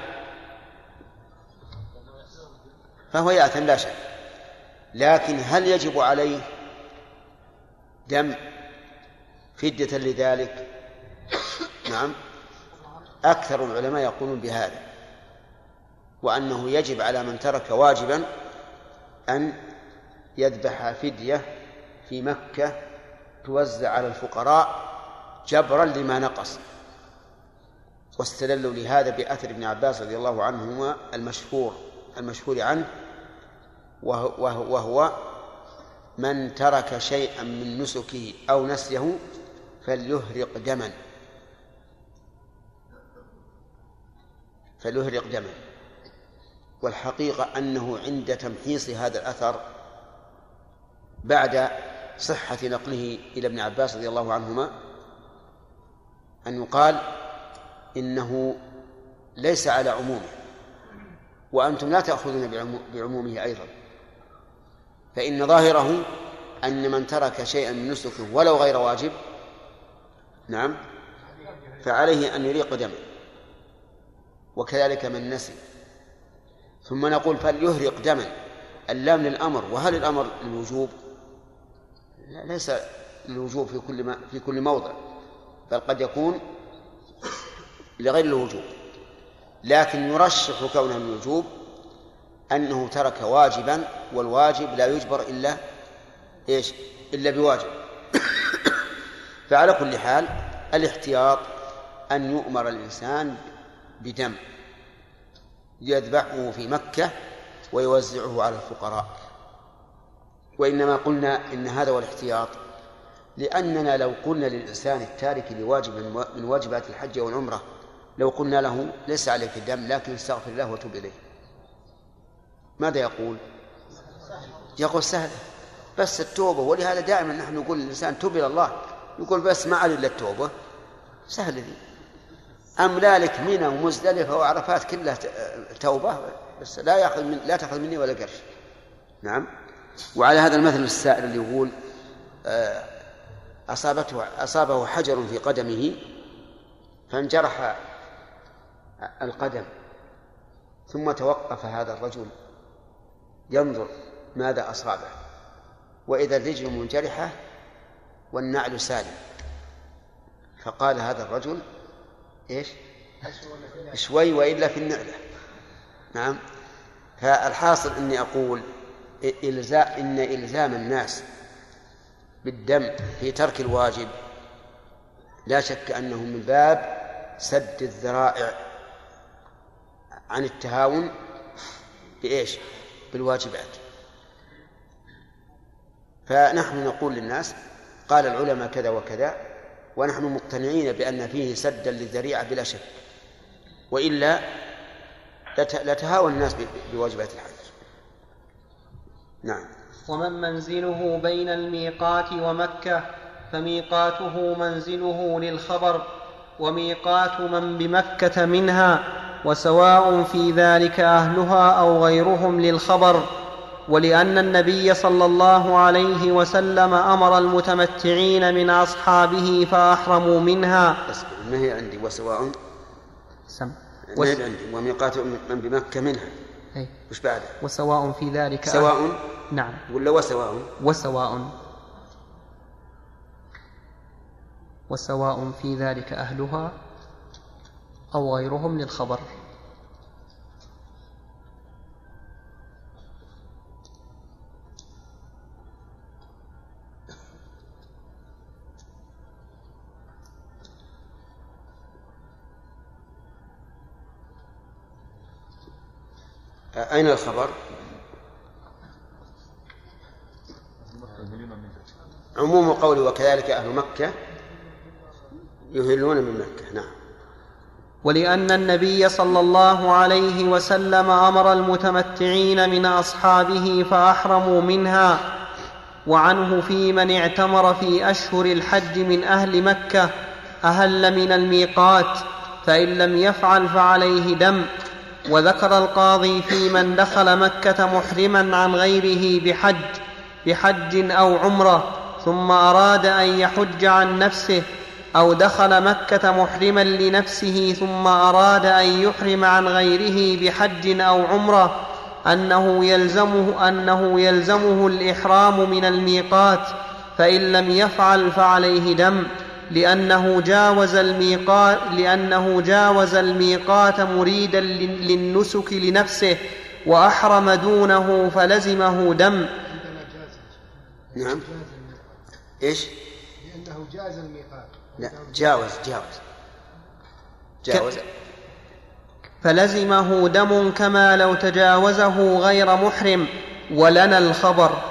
فهو يأثم لا شك. لكن هل يجب عليه دم فدية لذلك؟ نعم، أكثر العلماء يقولون بهذا، وأنه يجب على من ترك واجبا أن يذبح فدية في مكة توزع على الفقراء جبرا لما نقص. واستدلوا لهذا بأثر ابن عباس رضي الله عنهما المشهور المشهور عنه، وهو, وهو من ترك شيئا من نسكه أو نسيه فليهرق دما فليهرق دما والحقيقة أنه عند تمحيص هذا الأثر بعد صحة نقله إلى ابن عباس رضي الله عنهما أن يقال إنه ليس على عمومه، وأنتم لا تأخذون بعمومه أيضا، فإن ظاهره أن من ترك شيئا من نسكه ولو غير واجب نعم فعليه أن يريق دمه، وكذلك من نسي. ثم نقول فليهرق دما، اللام للأمر، وهل الأمر للوجوب؟ لا، ليس للوجوب في كل ما في كل موضع، بل قد يكون لغير الوجوب، لكن يرشح كونه الوجوب أنه ترك واجبا، والواجب لا يجبر إلا إيش؟ إلا بواجب. فعلى كل حال الاحتياط أن يؤمر الإنسان بدم يذبحه في مكة ويوزعه على الفقراء. وإنما قلنا إن هذا هو الاحتياط، لأننا لو قلنا للإنسان التارك لواجب من واجبات الحج والعمرة لو قلنا له ليس عليك الدم لكن استغفر الله وتوب إليه، ماذا يقول؟ يقول سهل بس التوبة. ولهذا دائما نحن نقول للإنسان توب إلى الله، يقول بس ما علي إلا التوبة، سهل ذي. أملالك منى ومزدلفة وعرفات كلها توبة، بس لا يأخذ من لا تأخذ مني ولا قرش. نعم. وعلى هذا المثل السائل اللي يقول أصابته أصابه حجر في قدمه فانجرح القدم، ثم توقف هذا الرجل ينظر ماذا أصابه، وإذا الرجل منجرحة والنعل سالم، فقال هذا الرجل إيش؟ شوي وإلا في النعلة. نعم. فالحاصل أني أقول إن إلزام الناس بالدم في ترك الواجب لا شك أنه من باب سد الذرائع عن التهاون بإيش؟ بالواجبات. فنحن نقول للناس قال العلماء كذا وكذا، ونحن مقتنعين بأن فيه سدا للذريعة بلا شك، وإلا لتهاوى الناس بواجبات الحج. نعم. ومن منزله بين الميقات ومكة فميقاته منزله للخبر، وميقات من بمكة منها، وسواء في ذلك أهلها أو غيرهم للخبر. ولأن النبي صلى الله عليه وسلم أمر المتمتعين من أصحابه فأحرموا منها. ما هي عندي وسواء سم وس... عندي وميقات من بمكة منها أي. وش بعد وسواء في ذلك سواء أهل. نعم ولا وسواء وسواء وسواء في ذلك أهلها أو غيرهم للخبر. أين الخبر؟ عموم قوله وكذلك أهل مكة يهلون من مكة. نعم. ولأن النبي صلى الله عليه وسلم أمر المتمتعين من أصحابه فأحرموا منها. وعنه في من اعتمر في أشهر الحج من أهل مكة أهل من الميقات، فإن لم يفعل فعليه دم. وذكر القاضي في من دخل مكة محرما عن غيره بحج بحج أو عمرة ثم أراد أن يحج عن نفسه، أو دخل مكة محرما لنفسه ثم أراد أن يحرم عن غيره بحج أو عمرة، أنه يلزمه, أنه يلزمه الإحرام من الميقات، فإن لم يفعل فعليه دم، لأنه جاوز الميقات, لأنه جاوز الميقات مريدا للنسك لنفسه وأحرم دونه فلزمه دم. نعم. إيش؟ لأنه جاوز الميقات. لا جاوز جاوز جاوز فلزمه دم كما لو تجاوزه غير محرم. ولنا الخبر.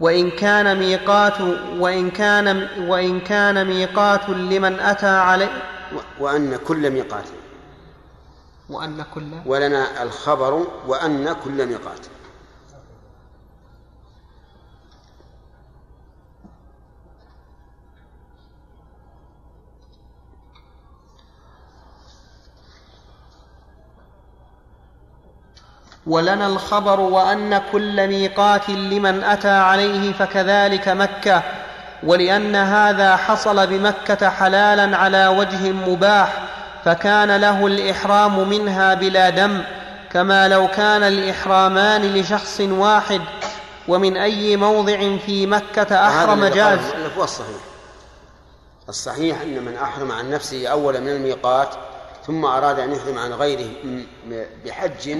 وإن كان ميقات وإن كان وإن كان ميقات لمن أتى عليه وأن كل ميقات وأن كل ولنا الخبر وأن كل ميقات. ولنا الخبر وأن كل ميقات لمن أتى عليه فكذلك مكة. ولأن هذا حصل بمكة حلالا على وجه مباح، فكان له الإحرام منها بلا دم، كما لو كان الإحرامان لشخص واحد. ومن أي موضع في مكة أحرم جاز. الصحيح الصحيح أن من أحرم عن نفسه أولا من الميقات ثم أراد أن يحرم عن غيره بحج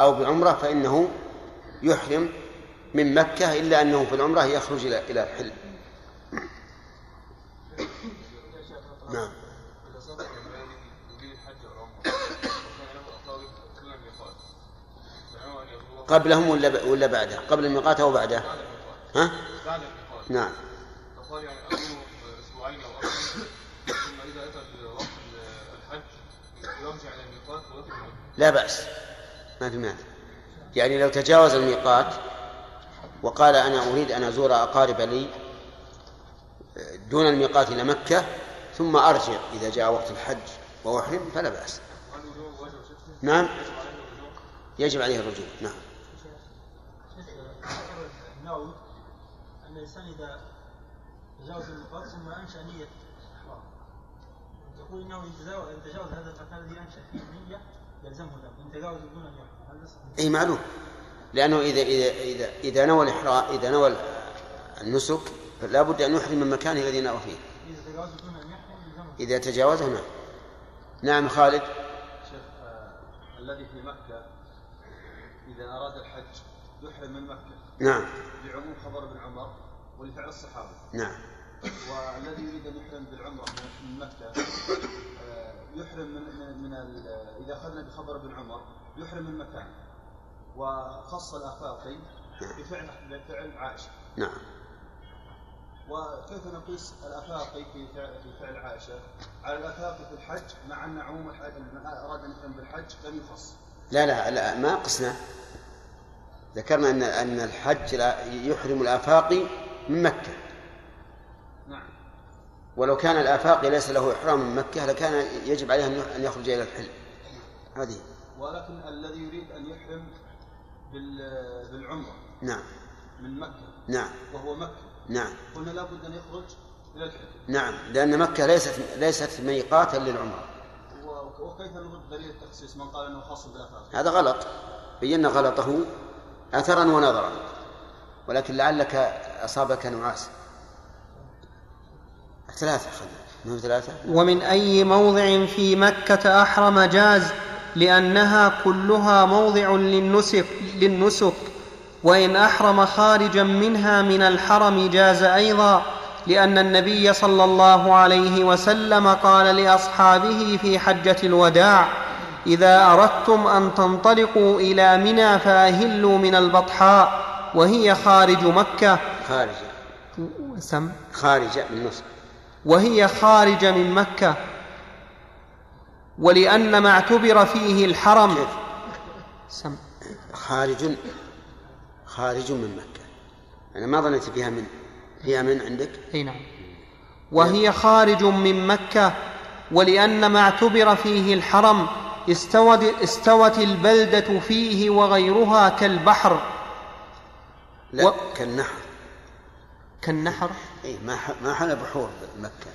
أو بعمرة فإنه يحرم من مكة، إلا أنه في العمرة يخرج إلى الحل. نعم. قبلهم ولا ولا بعده؟ قبل الميقات أو بعده؟ ها؟ نعم. لا بأس. ما في مانع. يعني لو تجاوز الميقات وقال أنا أريد أن أزور أقارب لي دون الميقات إلى مكة ثم أرجع إذا جاء وقت الحج وأحرم فلا بأس. نعم يجب عليه الرجوع. نعم. نعود أن الإنسان إذا تجاوز الميقات ثم أنشأ نية الإحرام، يقول إنه إذا تجاوز هذا القتال الذي أنشأ فيه نية يلزمه دم. أي معلوم، لأنه إذا إذا إذا إذا نوى الإحرام إذا نوى النسك فلا بد أن يحرم من مكانه الذي نوى فيه. إذا تجاوزه نعم. نعم خالد. شيخ آه، الذي في مكة إذا أراد الحج يحرم من مكة. نعم. لعموم خبر ابن عمر ولفعل الصحابة. نعم. والذي يريد أن يحرم بالعمرة من مكة آه يحرم من من إذا أخذنا بخبر ابن عمر يحرم من مكان، وخص الأفاقي بفعل بفعل عائشة. نعم. وكيف نقيس الافاقي في فعل عائشه على الافاقي في الحج مع ان عموم اراد ان يتم بالحج لم يخص؟ لا لا لا ما قسنا، ذكرنا ان ان الحج يحرم الافاقي من مكه. نعم. ولو كان الافاقي ليس له احرام من مكه لكان يجب عليه ان يخرج الى الحل هذه، ولكن الذي يريد ان يحرم بالعمره نعم من مكه نعم وهو مكه نعم قلنا لا بد ان يخرج الى الحج. نعم، لان مكه ليست ليست ميقاتا للعمره. وكيف نرد دليل التخصيص من قال انه خاص بالافاق؟ هذا غلط، بينا غلطه اثرا ونظرا، ولكن لعلك اصابك نعاس. ثلاثه خلينا ثلاثه. ومن اي موضع في مكه احرم جاز، لانها كلها موضع للنسك للنسك وإن أحرم خارجا منها من الحرم جاز أيضا، لأن النبي صلى الله عليه وسلم قال لأصحابه في حجة الوداع: إذا أردتم أن تنطلقوا إلى منى فأهلوا من البطحاء، وهي خارج مكة خارج سم خارج من مصر وهي خارج من مكة، ولأن ما اعتبر فيه الحرم سم خارج خارج من مكة. أنا ما ظننت فيها من فيها من عندك؟ أي نعم. وهي خارج من مكة، ولأن ما اعتبر فيه الحرم استوت البلدة فيه وغيرها كالبحر لا و... كالنحر كالنحر أي ما ح... ما حل بحور مكة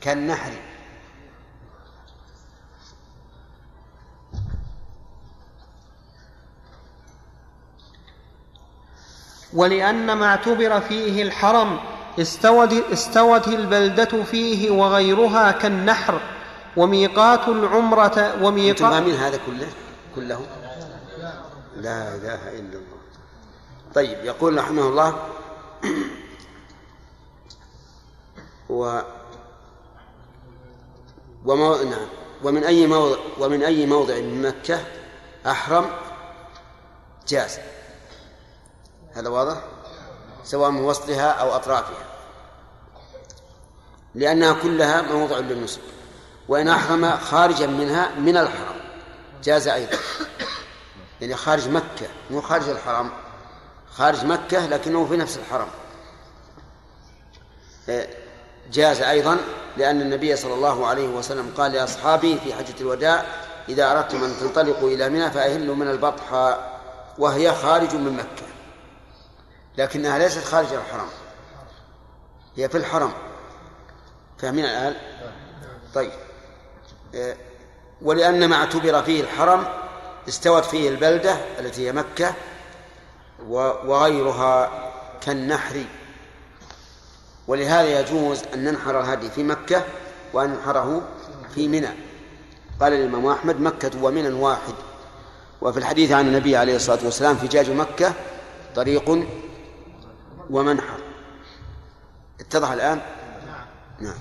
كالنحر. ولأن ما اعتبر فيه الحرم استوت البلدة فيه وغيرها كالنحر. وميقات العمرة وميقات أنتم أمين هذا كله كله لا إله إلا الله. طيب، يقول رحمه الله: و ومن أي موضع ومن أي موضع من مكة أحرم جاز، هذا واضح، سواء من وسطها أو أطرافها، لأنها كلها موضع للنسك، وإن أحرم خارجا منها من الحرم جاز أيضا، يعني خارج مكة مو خارج الحرم، خارج مكة لكنه في نفس الحرم جاز أيضا، لأن النبي صلى الله عليه وسلم قال لأصحابه في حجة الوداع: إذا أردتم أن تنطلقوا إلى منى فأهلوا من البطحاء، وهي خارج من مكة، لكنها ليست خارج الحرم، هي في الحرم. فاهمين الآن؟ طيب. ولأن ما اعتبر فيه الحرم استوت فيه البلدة التي هي مكة وغيرها كالنحر، ولهذا يجوز أن ننحر الهدي في مكة وأن ننحره في منى. قال الإمام أحمد: مكة ومنى واحد. وفي الحديث عن النبي عليه الصلاة والسلام: فجاج مكة طريق ومنحر. اتضح الآن؟ نعم.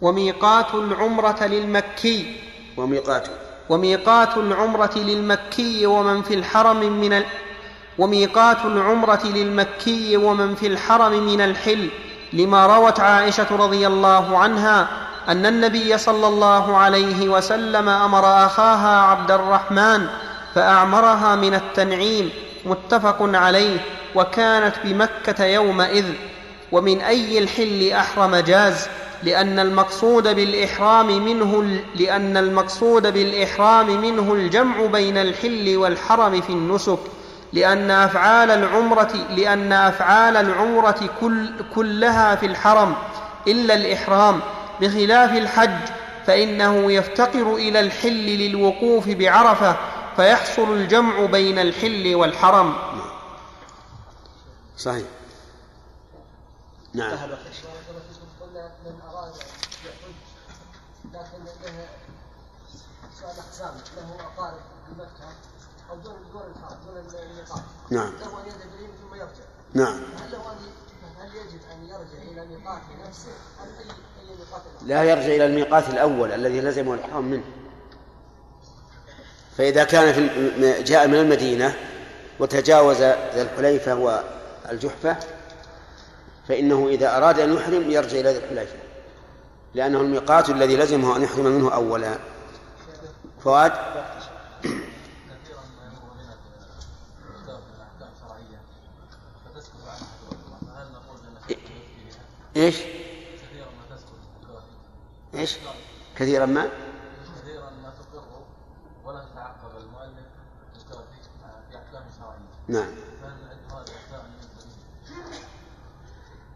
وميقات العمرة للمكي وميقات وميقات العمرة للمكي ومن في الحرم من ال... وميقات العمرة للمكي ومن في الحرم من الحل، لما روت عائشة رضي الله عنها أن النبي صلى الله عليه وسلم أمر أخاها عبد الرحمن فأعمرها من التنعيم، متفق عليه، وكانت بمكة يومئذ. ومن أي الحل أحرم جاز، لأن المقصود بالإحرام منه لأن المقصود بالإحرام منه الجمع بين الحل والحرم في النسك، لأن أفعال العمرة لأن أفعال العمرة كل كلها في الحرم إلا الإحرام، بخلاف الحج فإنه يفتقر إلى الحل للوقوف بعرفة، فيحصل الجمع بين الحل والحرم. صحيح. نعم. نعم. نعم. لا يرجع إلى الميقات الأول الذي لزمه الحرم منه، فإذا كان جاء من المدينة وتجاوز ذا الحليفة والجحفة فإنه إذا أراد أن يحرم يرجع إلى ذا الحليفة لأنه الميقات الذي لزمه أن يحرم منه أولا. فؤاد إيش؟ كثيرا ما تسكت إيش؟ كثيرا ما؟ كثيرا ما تقره ولا تتعقب المؤلف يشتغل في أحكام شرعية. نعم.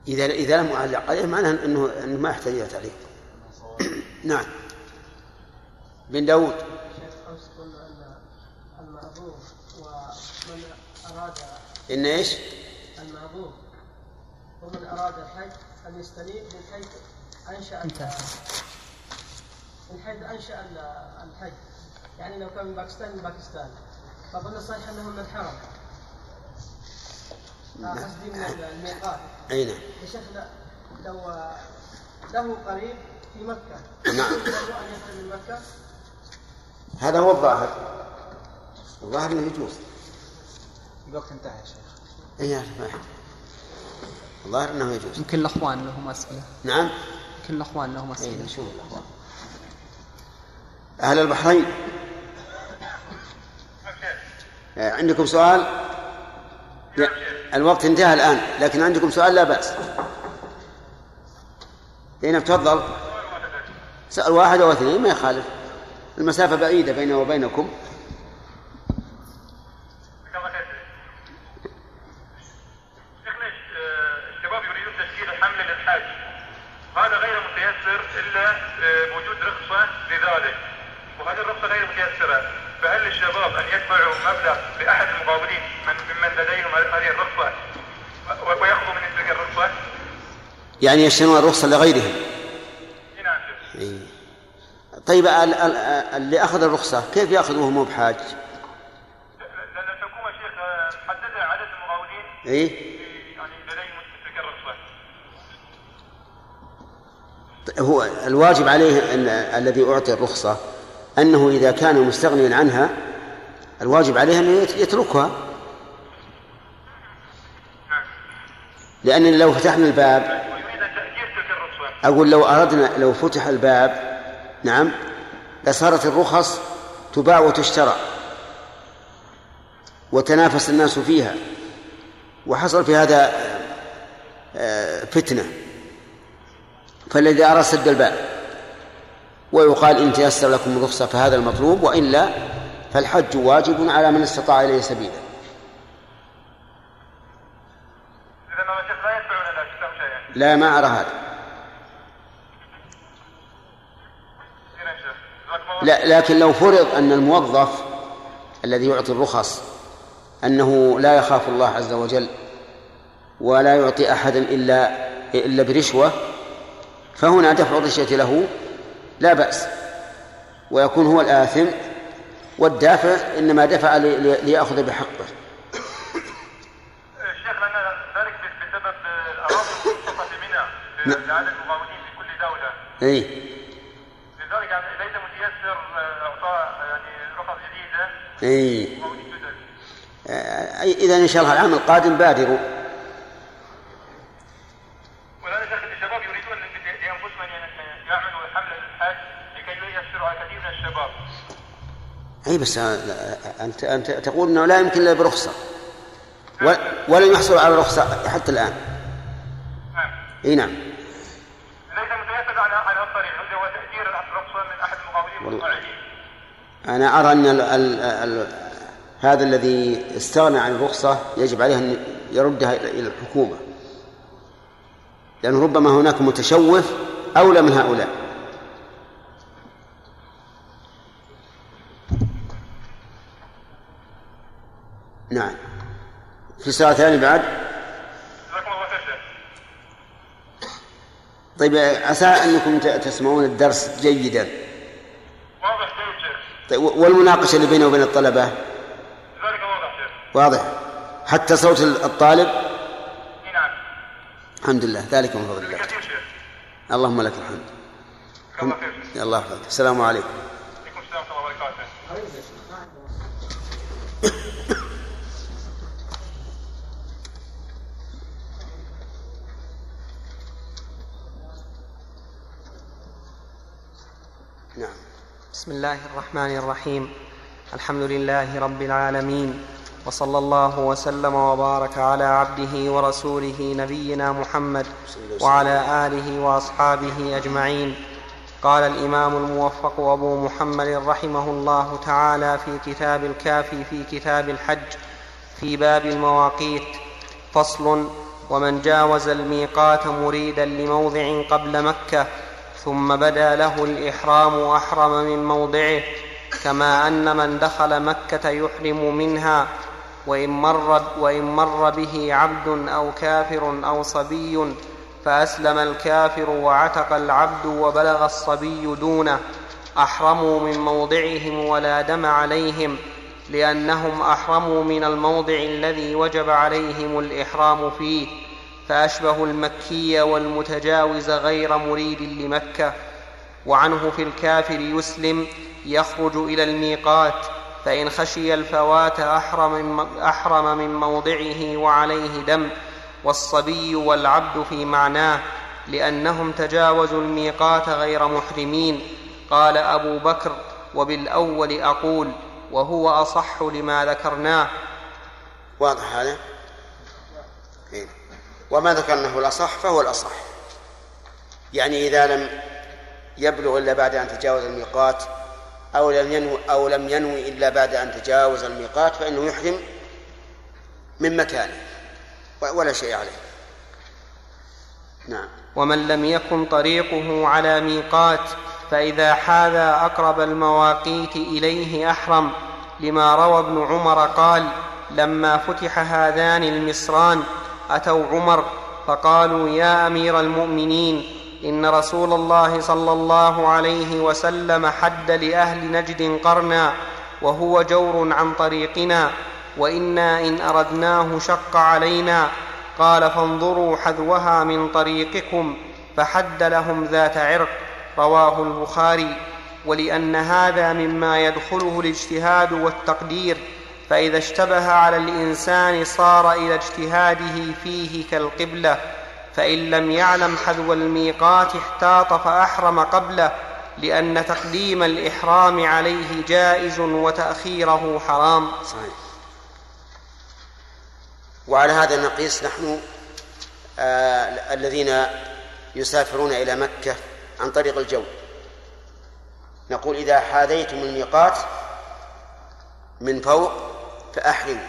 إذا إذا لم أعلق عليه معناه أنه أنه ما يحتاج إلى تعليق. نعم. بن داود. أمس قلنا أن المعذور ومن أراد إن إيش؟ المعذور ومن أراد الحج أن يستنيب من حيث أنشأ من حيث أنشأ الحج، يعني لو كان من باكستان من باكستان فقلنا صحيح أنه من الحرم قصدي من الميقات. أي نعم. بشكل لو له قريب في مكة. نعم. له أن يحرم من مكة. هذا هو الظاهر. الظاهر أنه يجوز. الوقت انتهى يا شيخ. أي نعم. الظاهر أنه يجوز. يمكن الأخوان لهم أسئلة. نعم. يمكن الأخوان لهم أسئلة. إيه شوف الأخوان. أهل البحرين. عندكم سؤال؟ لا. الوقت انتهى الآن، لكن عندكم سؤال لا بأس. زينب تفضل. سؤال واحد أو اثنين ما يخالف. المسافة بعيدة بينه وبينكم. يعني يشترون الرخصة لغيرهم. إيه. طيب ال- ال- اللي أخذ الرخصة كيف يأخذ وهو مو بحاج؟ لأن الحكومة شيخ حددها عدد المقاولين. إيه. يعني لديهم تلك الرخصة. هو الواجب عليه أن الذي أعطي الرخصة أنه إذا كان مستغنيا عنها الواجب عليه أن يتركها. لأن لو فتحنا الباب أقول لو أردنا لو فتح الباب نعم لصارت الرخص تباع وتشترى وتنافس الناس فيها وحصل في هذا فتنة، فالذي أرى سد الباب ويقال إن تيسر لكم الرخصة فهذا المطلوب، وإلا فالحج واجب على من استطاع إليه سبيلا. لا ما أرى هذا. لا لكن لو فرض أن الموظف الذي يعطي الرخص أنه لا يخاف الله عز وجل ولا يعطي أحدا إلا إلا برشوة، فهنا دفع الرشوة له لا بأس ويكون هو الآثم والدافع إنما دفع ليأخذ بحقه. لعدد المقاولين في كل دولة. إيه. لذلك ليس متيسر إعطاء يعني رخص جديدة. إيه. آه إذا إن شاء الله العام القادم بادروا. والآن يا شيخ الشباب يريدون لأنفسهم أن يعملوا حملة للحج لكي لا يأثروا على كثير من الشباب. أي بس أنت أنت تقول إنه لا يمكن إلا برخصة ولا يحصل على رخصة حتى الآن. نعم. إيه نعم. أنا أرى أن ال ال ال هذا الذي استغنى عن الرخصة يجب عليه أن يردها إلى الحكومة، لأن ربما هناك متشوف أولى من هؤلاء. نعم. في ساعة ثانية بعد. طيب عسى أنكم تسمعون الدرس جيدا والمناقشة اللي بينه وبين الطلبة ذلك واضح واضح حتى صوت الطالب. نعم الحمد لله ذلك من فضل الله. اللهم لك الحمد. الله خير. الله خير. السلام عليكم. وعليكم السلام ورحمة الله وبركاته. نعم. بسم الله الرحمن الرحيم. الحمد لله رب العالمين، وصلى الله وسلم وبارك على عبده ورسوله نبينا محمد وعلى آله وأصحابه أجمعين. قال الإمام الموفق أبو محمد رحمه الله تعالى في كتاب الكافي في كتاب الحج في باب المواقيت: فصل: ومن جاوز الميقات مريدا لموضع قبل مكة ثم بدا له الإحرام أحرم من موضعه، كما أن من دخل مكة يحرم منها، وإن مر, وإن مر به عبد أو كافر أو صبي فأسلم الكافر وعتق العبد وبلغ الصبي دونه، أحرموا من موضعهم ولا دم عليهم، لأنهم أحرموا من الموضع الذي وجب عليهم الإحرام فيه، فأشبهوا المكي والمتجاوز غير مريد لمكة. وعنه في الكافر يسلم يخرج إلى الميقات، فإن خشي الفوات أحرم من موضعه وعليه دم، والصبي والعبد في معناه، لأنهم تجاوزوا الميقات غير محرمين. قال أبو بكر: وبالأول أقول، وهو أصح لما ذكرناه. واضح هذا؟ إيه؟ وما ذكرناه الأصح فهو الأصح، يعني إذا لم يبلغ إلا بعد أن تجاوز الميقات أو لم ينوي أو لم ينوي إلا بعد أن تجاوز الميقات فإنه يحرم من مكانه ولا شيء عليه. نعم. ومن لم يكن طريقه على ميقات فإذا حاذى أقرب المواقيت إليه أحرم، لما روى ابن عمر قال: لما فتح هذان المصران أتوا عمر فقالوا: يا أمير المؤمنين، إن رسول الله صلى الله عليه وسلم حد لأهل نجد قرنا، وهو جور عن طريقنا، وإنا إن أردناه شق علينا، قال: فانظروا حذوها من طريقكم، فحد لهم ذات عرق. رواه البخاري. ولأن هذا مما يدخله الاجتهاد والتقدير، فإذا اشتبه على الإنسان صار إلى اجتهاده فيه كالقبلة، فإن لم يعلم حذو الميقات احتاط فأحرم قبله، لأن تقديم الإحرام عليه جائز وتأخيره حرام. صحيح. وعلى هذا نقيس نحن آه الذين يسافرون إلى مكة عن طريق الجو، نقول: إذا حاذيتم الميقات من فوق فأحرموا،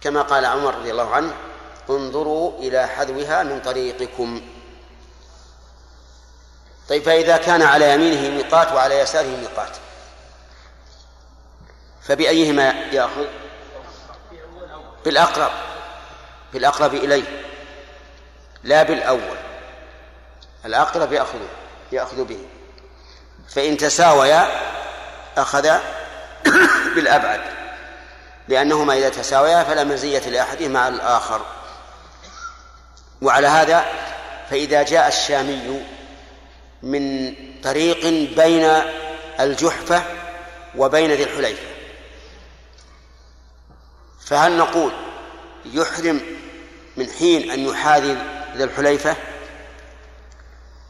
كما قال عمر رضي الله عنه: انظروا إلى حذوها من طريقكم. طيب، فإذا كان على يمينه ميقات وعلى يساره ميقات فبأيهما يأخذ؟ بالأقرب، بالأقرب إليه، لا بالأول، الأقرب يأخذ يأخذ به. فإن تساويا أخذ بالأبعد، لأنهما إذا تساويا فلا مزية لأحدهما على الآخر. وعلى هذا فإذا جاء الشامي من طريق بين الجحفة وبين ذي الحليفة، فهل نقول يحرم من حين أن يحاذي ذي الحليفة،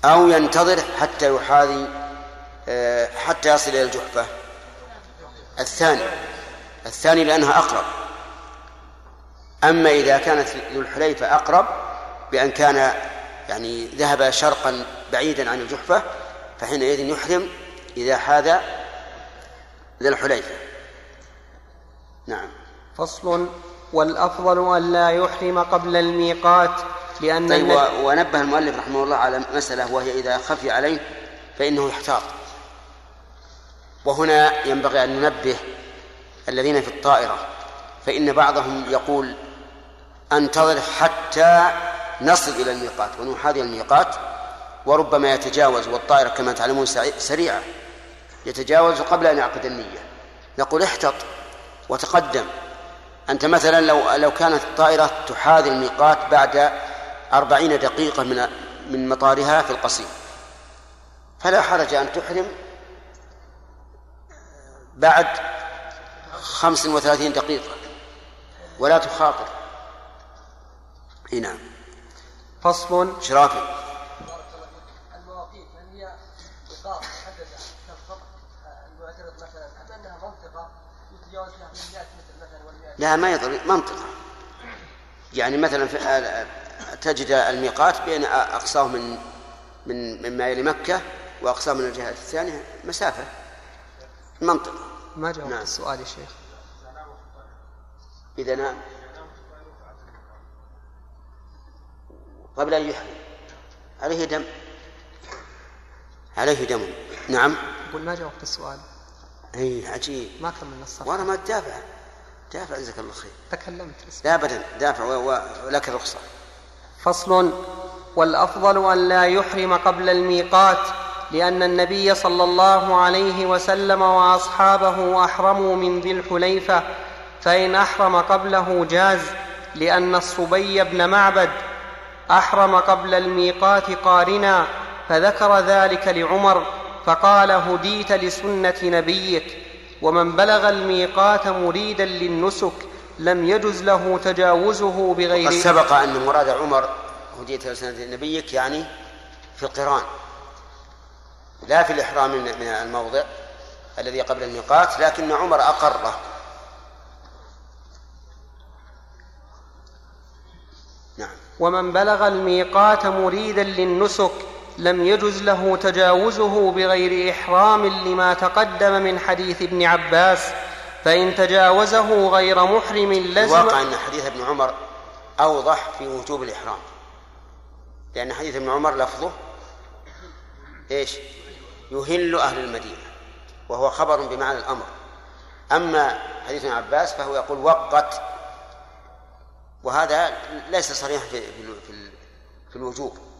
أو ينتظر حتى يحاذي حتى يصل إلى الجحفة؟ الثاني الثاني لأنها أقرب. أما إذا كانت ذو الحليفة أقرب بأن كان يعني ذهب شرقا بعيدا عن الجحفة، فحينئذ يحرم إذا حاذى ذو الحليفة. نعم. فصل: والأفضل أن لا يحرم قبل الميقات، لأن طيب النبي... ونبه المؤلف رحمه الله على مسألة، وهي إذا خفي عليه فإنه يحتاط. وهنا ينبغي أن ننبه الذين في الطائرة، فإن بعضهم يقول: انتظر حتى نصل إلى الميقات ونحاذي الميقات، وربما يتجاوز، والطائرة كما تعلمون سريعة، يتجاوز قبل أن يعقد النية. نقول: احتط وتقدم. أنت مثلا لو لو كانت الطائرة تحاذي الميقات بعد أربعين دقيقة من من مطارها في القصيم، فلا حرج أن تحرم بعد خمس وثلاثين دقيقة ولا تخاطر. نعم. فصل شرافي. المواقيت هي ميقات محددة لها ما يضر منطقة. يعني مثلا تجد الميقات بين أقصاه من من مما يلي مكة وأقصاه من الجهة الثانية مسافة منطقة. ما جاء نعم. السؤال يا شيخ. إذا نام قبل أن يحرم عليه دم عليه دم نعم. قل ما جاء وقت السؤال. أي عجيب ما كملنا الصلاة. وأنا ما تدافع دافع جزاك الله خير. تكلمت. لا أبدا دافع ولك الرخصة. فصل. والأفضل أن لا يحرم قبل الميقات لأن النبي صلى الله عليه وسلم وأصحابه أحرموا من ذي الحليفة فإن أحرم قبله جاز لأن الصبي بن معبد أحرم قبل الميقات قارنا فذكر ذلك لعمر فقال هديت لسنة نبيك. ومن بلغ الميقات مريدا للنسك لم يجز له تجاوزه بغير. وقد سبق أن مراد عمر هديت لسنة نبيك يعني في القران لا في الإحرام من الموضع الذي قبل الميقات لكن عمر أقره. نعم. ومن بلغ الميقات مريدا للنسك لم يجز له تجاوزه بغير إحرام لما تقدم من حديث ابن عباس فإن تجاوزه غير محرم لزم. الواقع أن حديث ابن عمر أوضح في وجوب الإحرام لأن حديث ابن عمر لفظه إيش يهل أهل المدينة وهو خبر بمعنى الأمر. أما حديث ابن عباس فهو يقول وقت وهذا ليس صريح في, في, في الوجوب.